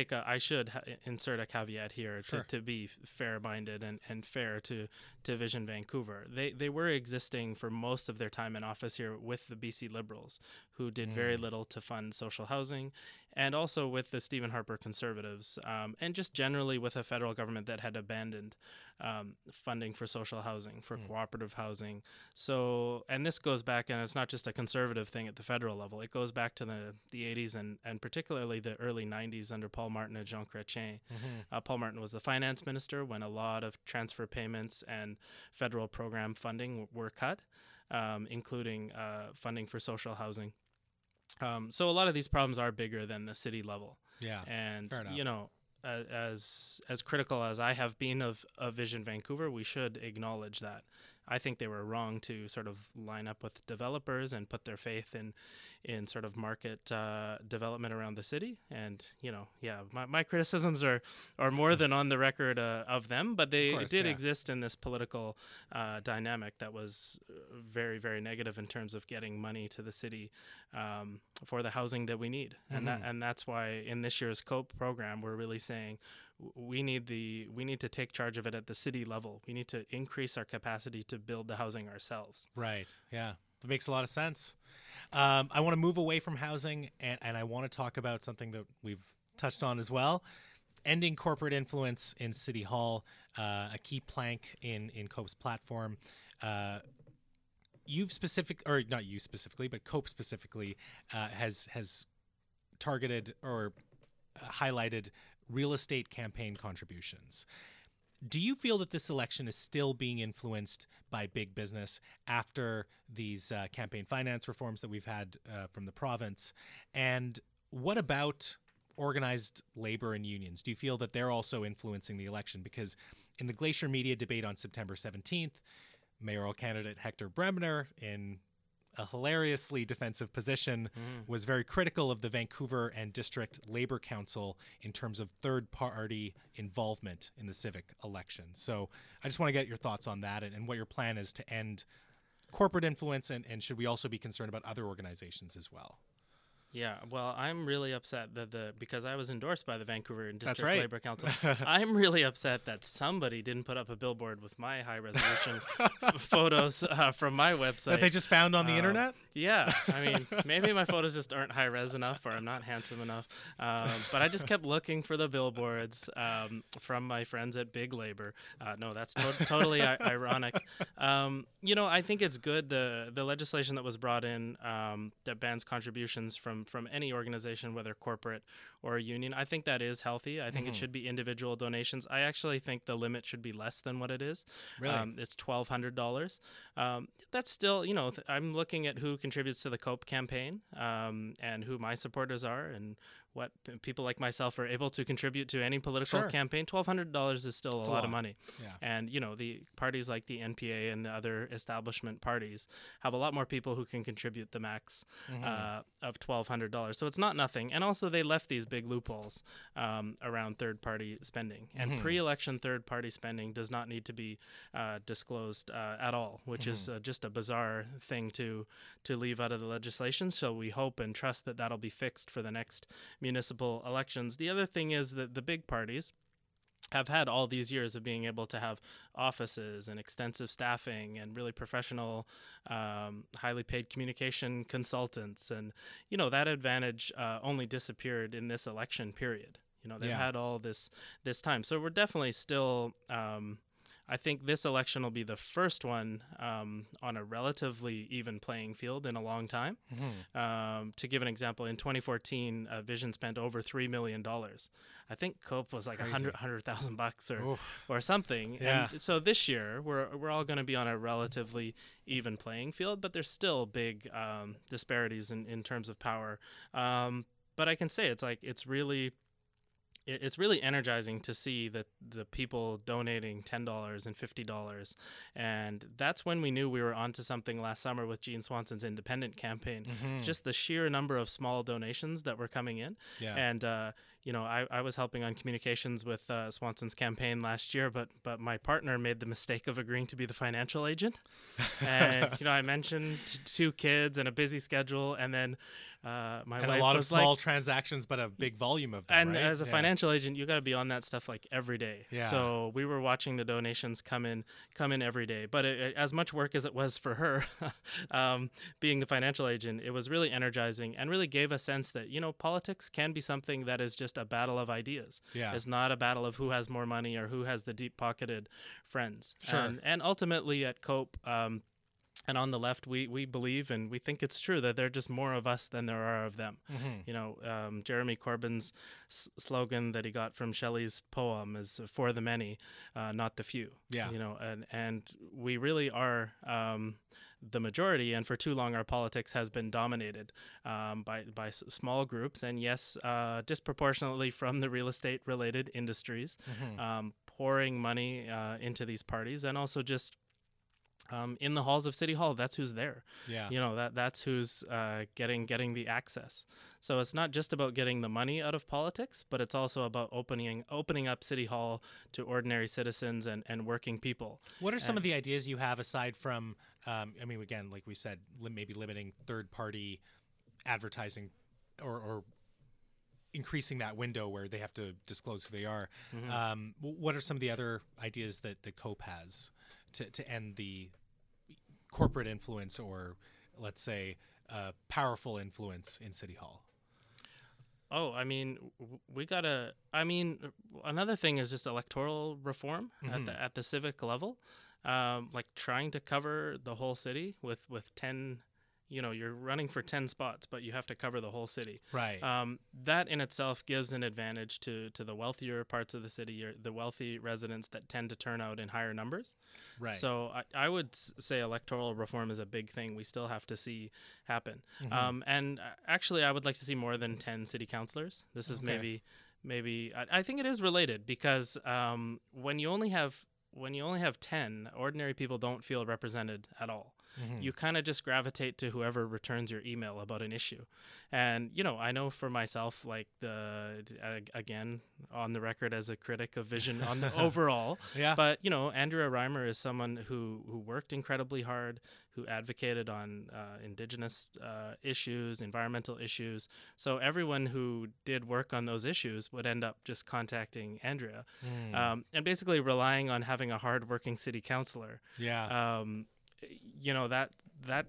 insert a caveat here to be fair-minded and fair to Vision Vancouver. They were existing for most of their time in office here with the BC Liberals, who did very little to fund social housing, and also with the Stephen Harper Conservatives, and just generally with a federal government that had abandoned funding for social housing, for cooperative housing. So, and this goes back, and it's not just a conservative thing at the federal level. It goes back to the 80s and particularly the early 90s under Paul Martin and Jean Chrétien. Paul Martin was the finance minister when a lot of transfer payments and federal program funding were cut, including funding for social housing. So a lot of these problems are bigger than the city level. Yeah. And, you know, as critical as I have been of Vision Vancouver, we should acknowledge that. I think they were wrong to sort of line up with developers and put their faith in sort of market development around the city. And, you know, yeah, my criticisms are more than on the record of them, but they did exist in this political dynamic that was very, very negative in terms of getting money to the city for the housing that we need. Mm-hmm. And that's why in this year's COPE program, we're really saying, we need to take charge of it at the city level. We need to increase our capacity to build the housing ourselves. Right. Yeah. That makes a lot of sense. I want to move away from housing and I want to talk about something that we've touched on as well. Ending corporate influence in City Hall, a key plank in COPE's platform. COPE specifically has targeted or highlighted real estate campaign contributions. Do you feel that this election is still being influenced by big business after these campaign finance reforms that we've had from the province? And what about organized labor and unions? Do you feel that they're also influencing the election? Because in the Glacier Media debate on September 17th, mayoral candidate Hector Bremner, in a hilariously defensive position, was very critical of the Vancouver and District Labor Council in terms of third-party involvement in the civic election. So I just want to get your thoughts on that and what your plan is to end corporate influence, and should we also be concerned about other organizations as well? Yeah, well, I'm really upset that because I was endorsed by the Vancouver and District Labor Council, I'm really upset that somebody didn't put up a billboard with my high-resolution photos from my website. That they just found on the internet? Yeah, I mean, maybe my photos just aren't high-res enough or I'm not handsome enough, but I just kept looking for the billboards from my friends at Big Labor. No, that's totally ironic. You know, I think it's good, the legislation that was brought in that bans contributions from any organization, whether corporate or a union. I think that is healthy. I think it should be individual donations. I actually think the limit should be less than what it is. Really? It's $1,200. That's still, you know, I'm looking at who contributes to the COPE campaign and who my supporters are and what people like myself are able to contribute to any political campaign. $1,200 is still a lot of money. Yeah. And, you know, the parties like the NPA and the other establishment parties have a lot more people who can contribute the max of $1,200. So it's not nothing. And also they left these big loopholes around third-party spending. And pre-election third-party spending does not need to be disclosed at all, which is just a bizarre thing to leave out of the legislation. So we hope and trust that that'll be fixed for the next municipal elections. The other thing is that the big parties have had all these years of being able to have offices and extensive staffing and really professional, highly paid communication consultants. And, you know, that advantage only disappeared in this election period. You know, they've had all this time. So we're definitely still, I think this election will be the first one on a relatively even playing field in a long time. To give an example, in 2014, Vision spent over $3 million. I think COPE was like $100,000 or something. Yeah. And so this year, we're all going to be on a relatively even playing field, but there's still big disparities in terms of power. But I can say it's really energizing to see that the people donating $10 and $50. And that's when we knew we were onto something last summer with Jean Swanson's independent campaign, just the sheer number of small donations that were coming in. Yeah. And, you know, I was helping on communications with Swanson's campaign last year, but my partner made the mistake of agreeing to be the financial agent. And, you know, I mentioned two kids and a busy schedule, and then my wife was like... And a lot of small transactions, but a big volume of them, and right? As a financial agent, you got to be on that stuff like every day. Yeah. So we were watching the donations come in every day. But as much work as it was for her, being the financial agent, it was really energizing and really gave a sense that, you know, politics can be something that is just a battle of ideas. Yeah. It's not a battle of who has more money or who has the deep-pocketed friends. Sure. And ultimately at COPE and on the left, we believe and we think it's true that there are just more of us than there are of them. You know, Jeremy Corbyn's slogan that he got from Shelley's poem is "For the many, not the few." Yeah. You know, and we really are the majority, and for too long our politics has been dominated by small groups, and yes, disproportionately from the real estate related industries, mm-hmm. Pouring money into these parties, and also just in the halls of City Hall, that's who's there. Yeah, you know, that's who's getting the access. So it's not just about getting the money out of politics, but it's also about opening up City Hall to ordinary citizens and working people. What are some of the ideas you have aside from, I mean, again, like we said, maybe limiting third-party advertising or increasing that window where they have to disclose who they are. Mm-hmm. What are some of the other ideas that the COPE has to end the corporate influence or, let's say, powerful influence in City Hall? Oh, I mean, another thing is just electoral reform, mm-hmm. at the civic level, like trying to cover the whole city with 10, you know, you're running for 10 spots, but you have to cover the whole city. Right. That in itself gives an advantage to the wealthier parts of the city, or the wealthy residents that tend to turn out in higher numbers. Right. So I would say electoral reform is a big thing we still have to see happen. Mm-hmm. And actually, I would like to see more than 10 city councillors. This is maybe I think it is related, because when you only have 10, ordinary people don't feel represented at all. Mm-hmm. You kind of just gravitate to whoever returns your email about an issue. And, you know, I know for myself, like, again, on the record as a critic of Vision on the overall. Yeah. But, you know, Andrea Reimer is someone who worked incredibly hard, who advocated on Indigenous issues, environmental issues. So everyone who did work on those issues would end up just contacting Andrea, and basically relying on having a hardworking city councillor. Yeah. You know, that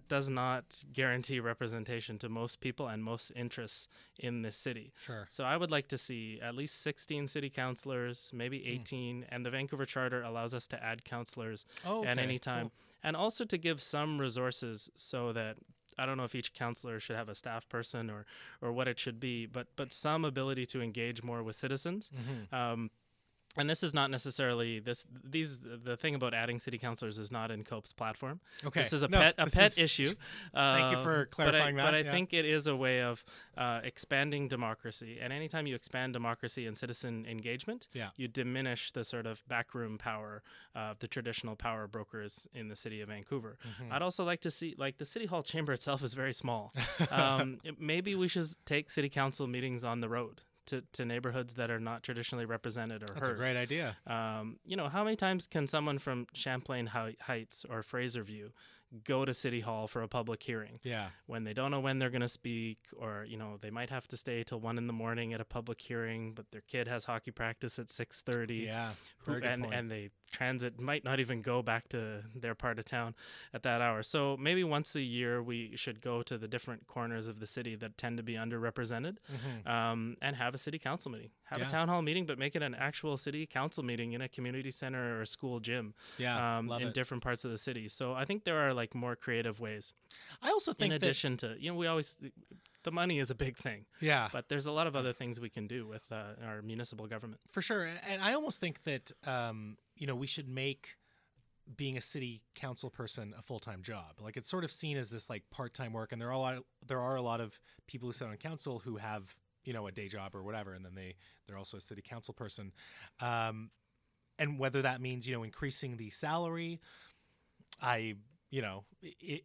does not guarantee representation to most people and most interests in this city. Sure. So I would like to see at least 16 city councillors, maybe 18, and the Vancouver Charter allows us to add councillors at any time. Cool. And also to give some resources, so that I don't know if each councillor should have a staff person or what it should be, but some ability to engage more with citizens. Mm-hmm. And this is not necessarily the thing about adding city councillors is not in COPE's platform. Okay. This is a pet issue. Thank you for clarifying that. But I think it is a way of expanding democracy. And anytime you expand democracy and citizen engagement, you diminish the sort of backroom power of the traditional power brokers in the city of Vancouver. Mm-hmm. I'd also like to see, like, the city hall chamber itself is very small. Maybe we should take city council meetings on the road. To neighborhoods that are not traditionally represented or heard. That's a great idea. You know, how many times can someone from Champlain Heights or Fraser View go to City Hall for a public hearing? Yeah. When they don't know when they're going to speak, or, you know, they might have to stay till 1 a.m. at a public hearing, but their kid has hockey practice at 6:30. Yeah. And they transit might not even go back to their part of town at that hour. So maybe once a year we should go to the different corners of the city that tend to be underrepresented, mm-hmm. And have a city council meeting, a town hall meeting, but make it an actual city council meeting in a community center or a school gym, different parts of the city. So I think there are, like, more creative ways. I also think we always, the money is a big thing. Yeah. But there's a lot of other things we can do with our municipal government. For sure. And I almost think that, you know, we should make being a city council person a full-time job. Like, it's sort of seen as this, like, part-time work. And there are a lot of people who sit on council who have, you know, a day job or whatever. And then they're also a city council person. And whether that means, you know, increasing the salary, you know,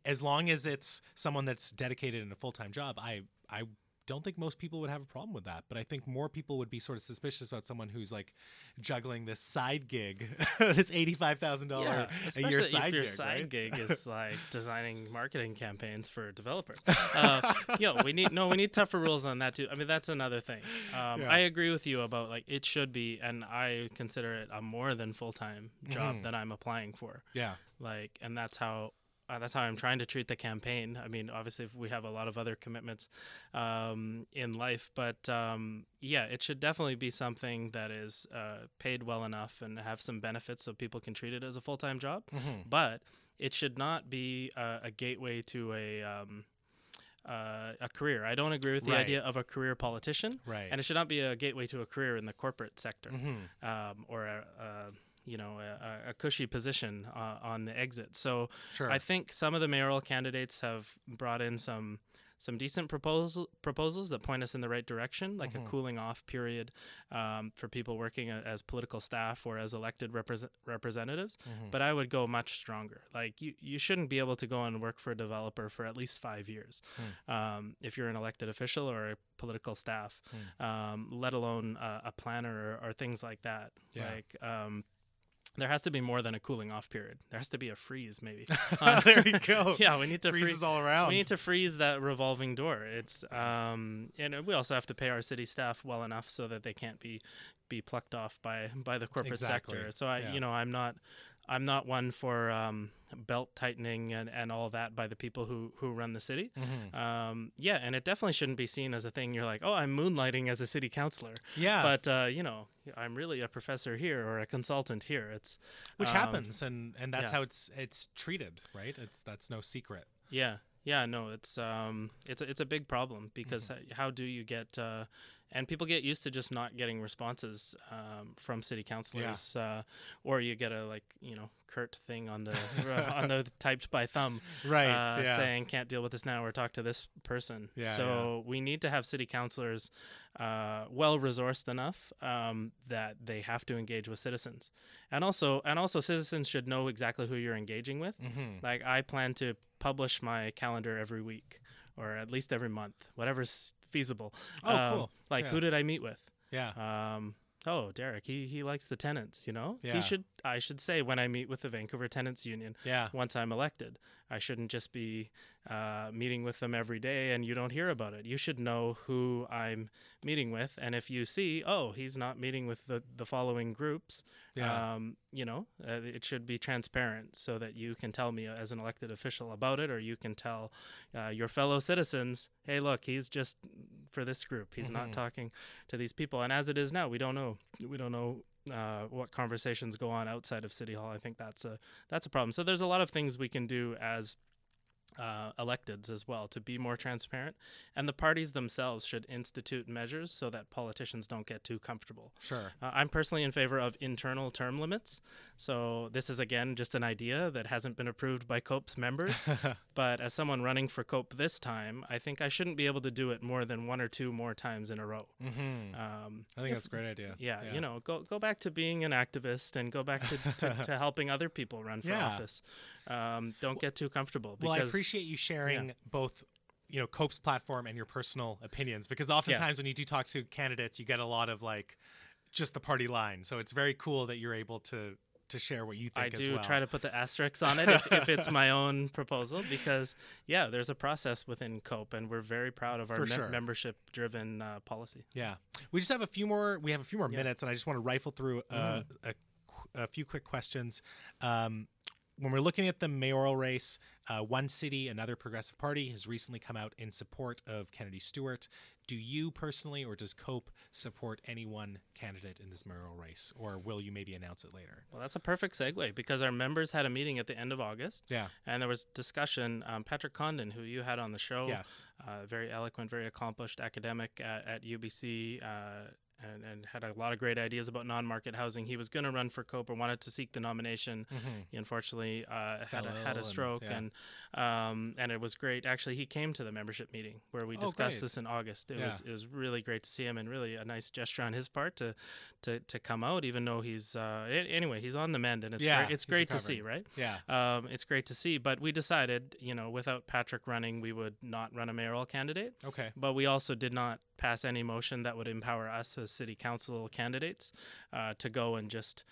as long as it's someone that's dedicated in a full-time job, I don't think most people would have a problem with that. But I think more people would be sort of suspicious about someone who's, like, juggling this side gig, this $85,000 a year side gig. Especially if your side gig is, like, designing marketing campaigns for developers. We need tougher rules on that too. I mean, that's another thing. I agree with you about, like, it should be, and I consider it a more than full-time job that I'm applying for. Yeah. Like, and that's how I'm trying to treat the campaign. I mean, obviously we have a lot of other commitments in life, but it should definitely be something that is paid well enough and have some benefits so people can treat it as a full-time job. Mm-hmm. But it should not be a gateway to a career. I don't agree with the idea of a career politician, and it should not be a gateway to a career in the corporate sector, or a you know, a cushy position on the exit. So sure. I think some of the mayoral candidates have brought in some decent proposals that point us in the right direction, like mm-hmm. a cooling off period for people working as political staff or as elected representatives. Mm-hmm. But I would go much stronger. Like you shouldn't be able to go and work for a developer for at least 5 years if you're an elected official or a political staff, let alone a planner or things like that. Yeah. Like, there has to be more than a cooling off period. There has to be a freeze, maybe. There we go. Yeah, we need to freeze all around. We need to freeze that revolving door. It's and we also have to pay our city staff well enough so that they can't be plucked off by the corporate exactly. sector. So yeah. I'm not one for belt tightening and all that by the people who run the city. Mm-hmm. Yeah, and it definitely shouldn't be seen as a thing. You're like, oh, I'm moonlighting as a city councillor. Yeah. But, I'm really a professor here or a consultant here. It's which happens, and that's yeah. how it's treated, right? That's no secret. Yeah. Yeah, no, it's a big problem because mm-hmm. how do you get and people get used to just not getting responses from city councilors, yeah. Or you get a curt thing on the on the typed by thumb, right? Yeah. Saying can't deal with this now or talk to this person. Yeah, so we need to have city councilors well resourced enough that they have to engage with citizens, and also citizens should know exactly who you're engaging with. Mm-hmm. Like I plan to publish my calendar every week or at least every month, whatever's feasible. Cool. Like yeah. Who did I meet with? Yeah. Derek, he likes the tenants, Yeah. I should say when I meet with the Vancouver Tenants Union, yeah. once I'm elected, I shouldn't just be meeting with them every day and you don't hear about it. You should know who I'm meeting with, and if you see, he's not meeting with the following groups, yeah. It should be transparent so that you can tell me as an elected official about it, or you can tell your fellow citizens, hey, look, he's just for this group. He's mm-hmm. not talking to these people. And as it is now, we don't know what conversations go on outside of City Hall. I think that's a problem. So there's a lot of things we can do as electeds as well to be more transparent, and the parties themselves should institute measures so that politicians don't get too comfortable. Sure. I'm personally in favor of internal term limits. So this is again just an idea that hasn't been approved by COPE's members, but as someone running for COPE this time, I think I shouldn't be able to do it more than one or two more times in a row. Mm-hmm. I think that's a great idea. Yeah, yeah. Go back to being an activist and go back to helping other people run for yeah. office. Don't get too comfortable. Because, well, I appreciate you sharing yeah. both, COPE's platform and your personal opinions, because oftentimes yeah. when you do talk to candidates, you get a lot of just the party line. So it's very cool that you're able to share what you think try to put the asterisks on it if it's my own proposal, because yeah, there's a process within COPE, and we're very proud of our membership-driven policy. Yeah, we just have a few more yeah. minutes, and I just want to rifle through a few quick questions. When we're looking at the mayoral race, one city, another progressive party, has recently come out in support of Kennedy Stewart. Do you personally, or does COPE support any one candidate in this mayoral race, or will you maybe announce it later? Well, that's a perfect segue, because our members had a meeting at the end of August, yeah, and there was discussion. Patrick Condon, who you had on the show, yes, very eloquent, very accomplished academic at UBC, and had a lot of great ideas about non-market housing. He was going to run for COPE or wanted to seek the nomination. Mm-hmm. He unfortunately had a stroke, and, yeah. And it was great. Actually, he came to the membership meeting where we discussed this in August. It yeah. was really great to see him, and really a nice gesture on his part to come out, even though he's anyway, he's on the mend, and it's yeah, great, it's great recovered. To see, right? Yeah, it's great to see. But we decided, without Patrick running, we would not run a mayoral candidate. Okay, but we also did not pass any motion that would empower us as city council candidates to go and just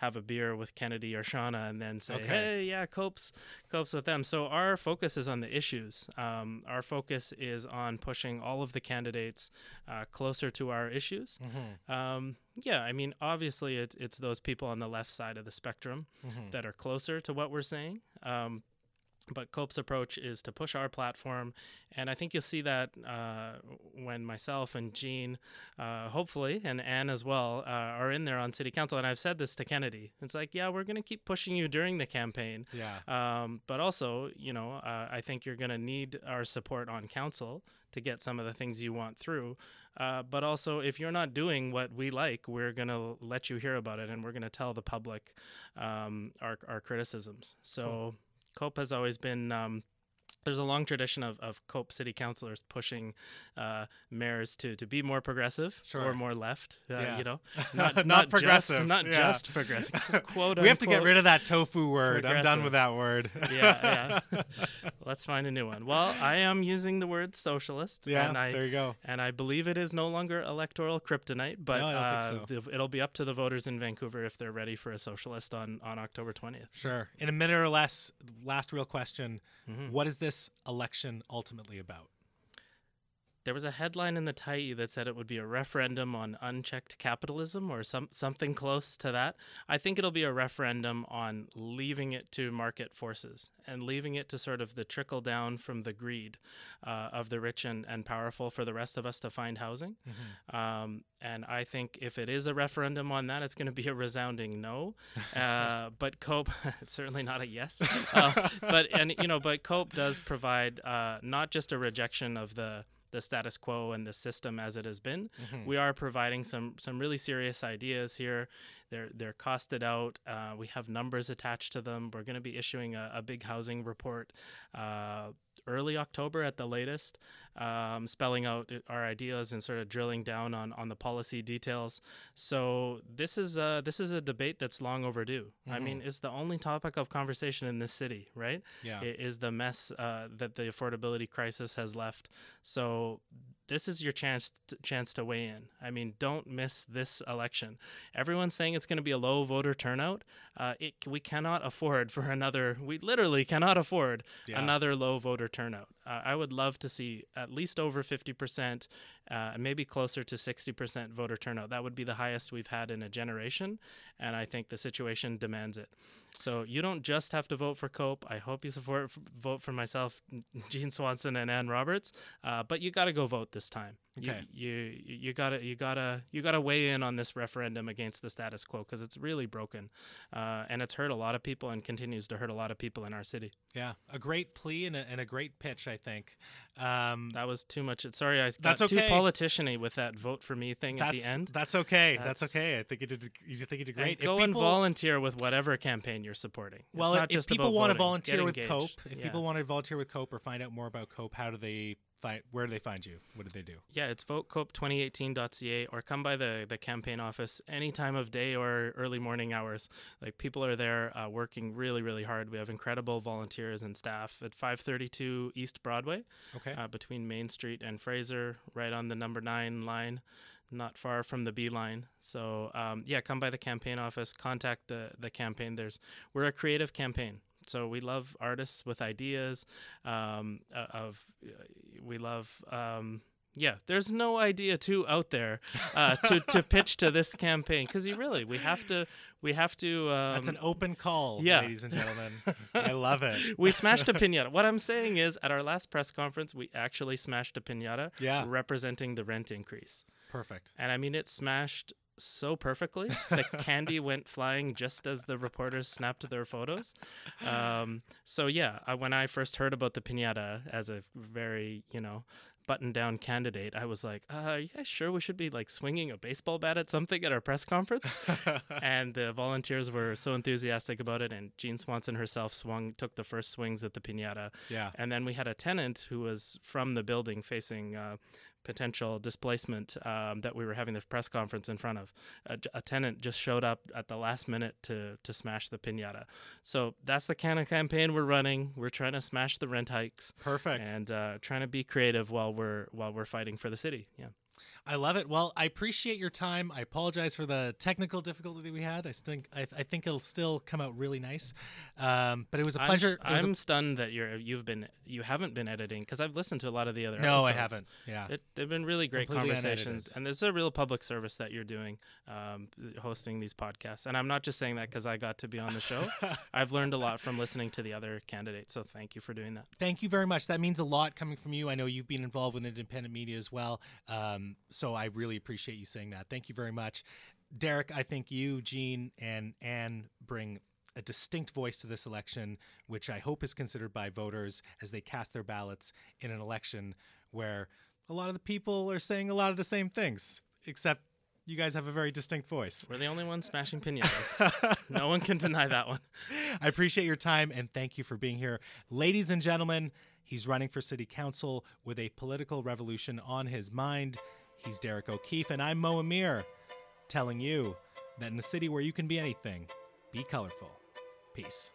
have a beer with Kennedy or Shauna and then say, hey, yeah, COPE's with them. So our focus is on the issues. Our focus is on pushing all of the candidates closer to our issues. Mm-hmm. Obviously it's those people on the left side of the spectrum mm-hmm. that are closer to what we're saying. But COPE's approach is to push our platform, and I think you'll see that and myself and Jean, hopefully, and Ann as well, are in there on city council. And I've said this to Kennedy. It's like, yeah, we're going to keep pushing you during the campaign. Yeah. But also, you know, I think you're going to need our support on council to get some of the things you want through. But also, if you're not doing what we like, we're going to let you hear about it, and we're going to tell the public our criticisms. So COPE has always been... there's a long tradition of COPE city councillors pushing mayors to be more progressive or more left, you know, not progressive, just progressive. Quote, we have to get rid of that tofu word. I'm done with that word. Yeah. Let's find a new one. Well, I am using the word socialist. Yeah, and there you go. And I believe it is no longer electoral kryptonite, but no, I don't think so. It'll be up to the voters in Vancouver if they're ready for a socialist on October 20th. Sure. In a minute or less, last real question, what is this election ultimately about? There was a headline in the Tai that said it would be a referendum on unchecked capitalism or something close to that. I think it'll be a referendum on leaving it to market forces and leaving it to sort of the trickle down from the greed of the rich and powerful for the rest of us to find housing. And I think if it is a referendum on that, it's going to be a resounding no. But COPE, it's certainly not a yes. But COPE does provide not just a rejection of the status quo and the system as it has been. We are providing some really serious ideas here. They're costed out. We have numbers attached to them. We're going to be issuing a big housing report early October at the latest, spelling out our ideas and sort of drilling down on the policy details. So this is a debate that's long overdue. I mean, it's the only topic of conversation in this city, right? Yeah. It is the mess that the affordability crisis has left. So this is your chance to weigh in. I mean, don't miss this election. Everyone's saying it's going to be a low voter turnout. We cannot afford another low voter turnout. I would love to see at least over 50%, maybe closer to 60% voter turnout. That would be the highest we've had in a generation, and I think the situation demands it. So you don't just have to vote for COPE. I hope you vote for myself, Jean Swanson, and Ann Roberts. But you got to go vote this time. Okay. You gotta weigh in on this referendum against the status quo because it's really broken, and it's hurt a lot of people and continues to hurt a lot of people in our city. Yeah, a great plea and a great pitch, I think. That was too much. Sorry, I got too politician-y with that vote for me thing at the end. That's okay. That's okay. I think you did great. Go and volunteer with whatever campaign you're supporting. Well, if people want to volunteer with COPE, people want to volunteer with COPE or find out more about COPE, how do they? Where do they find you? What do they do? Yeah, it's votecope2018.ca or come by the campaign office any time of day or early morning hours. Like people are there working really, really hard. We have incredible volunteers and staff at 532 East Broadway, between Main Street and Fraser, right on the number 9 line, not far from the B line. So come by the campaign office, contact the campaign. We're a creative campaign. So we love artists with ideas. There's no idea too out there to pitch to this campaign because we have to. That's an open call, ladies and gentlemen. I love it. We smashed a piñata. What I'm saying is, at our last press conference, we actually smashed a piñata representing the rent increase. Perfect. And I mean, it smashed so perfectly. The candy went flying just as the reporters snapped their photos. When I first heard about the piñata as a very, button-down candidate, I was like, are you guys sure we should be swinging a baseball bat at something at our press conference? And the volunteers were so enthusiastic about it, and Jean Swanson herself took the first swings at the piñata. Yeah. And then we had a tenant who was from the building facing potential displacement that we were having the press conference in front of. A tenant just showed up at the last minute to smash the piñata. So that's the kind of campaign we're running. We're trying to smash the rent hikes. Perfect. And trying to be creative while we're fighting for the city. Yeah. I love it. Well, I appreciate your time. I apologize for the technical difficulty we had. I think it'll still come out really nice. But it was a pleasure. I'm stunned that you haven't been editing, because I've listened to a lot of the other episodes. No, I haven't. Yeah, they've been really great conversations, and there's a real public service that you're doing, hosting these podcasts. And I'm not just saying that because I got to be on the show. I've learned a lot from listening to the other candidates. So thank you for doing that. Thank you very much. That means a lot coming from you. I know you've been involved with independent media as well. So I really appreciate you saying that. Thank you very much. Derrick, I think you, Jean, and Anne bring a distinct voice to this election, which I hope is considered by voters as they cast their ballots in an election where a lot of the people are saying a lot of the same things, except you guys have a very distinct voice. We're the only ones smashing pinatas. No one can deny that one. I appreciate your time, and thank you for being here. Ladies and gentlemen, he's running for city council with a political revolution on his mind. He's Derrick O'Keefe, and I'm Mo Amir, telling you that in a city where you can be anything, be colorful. Peace.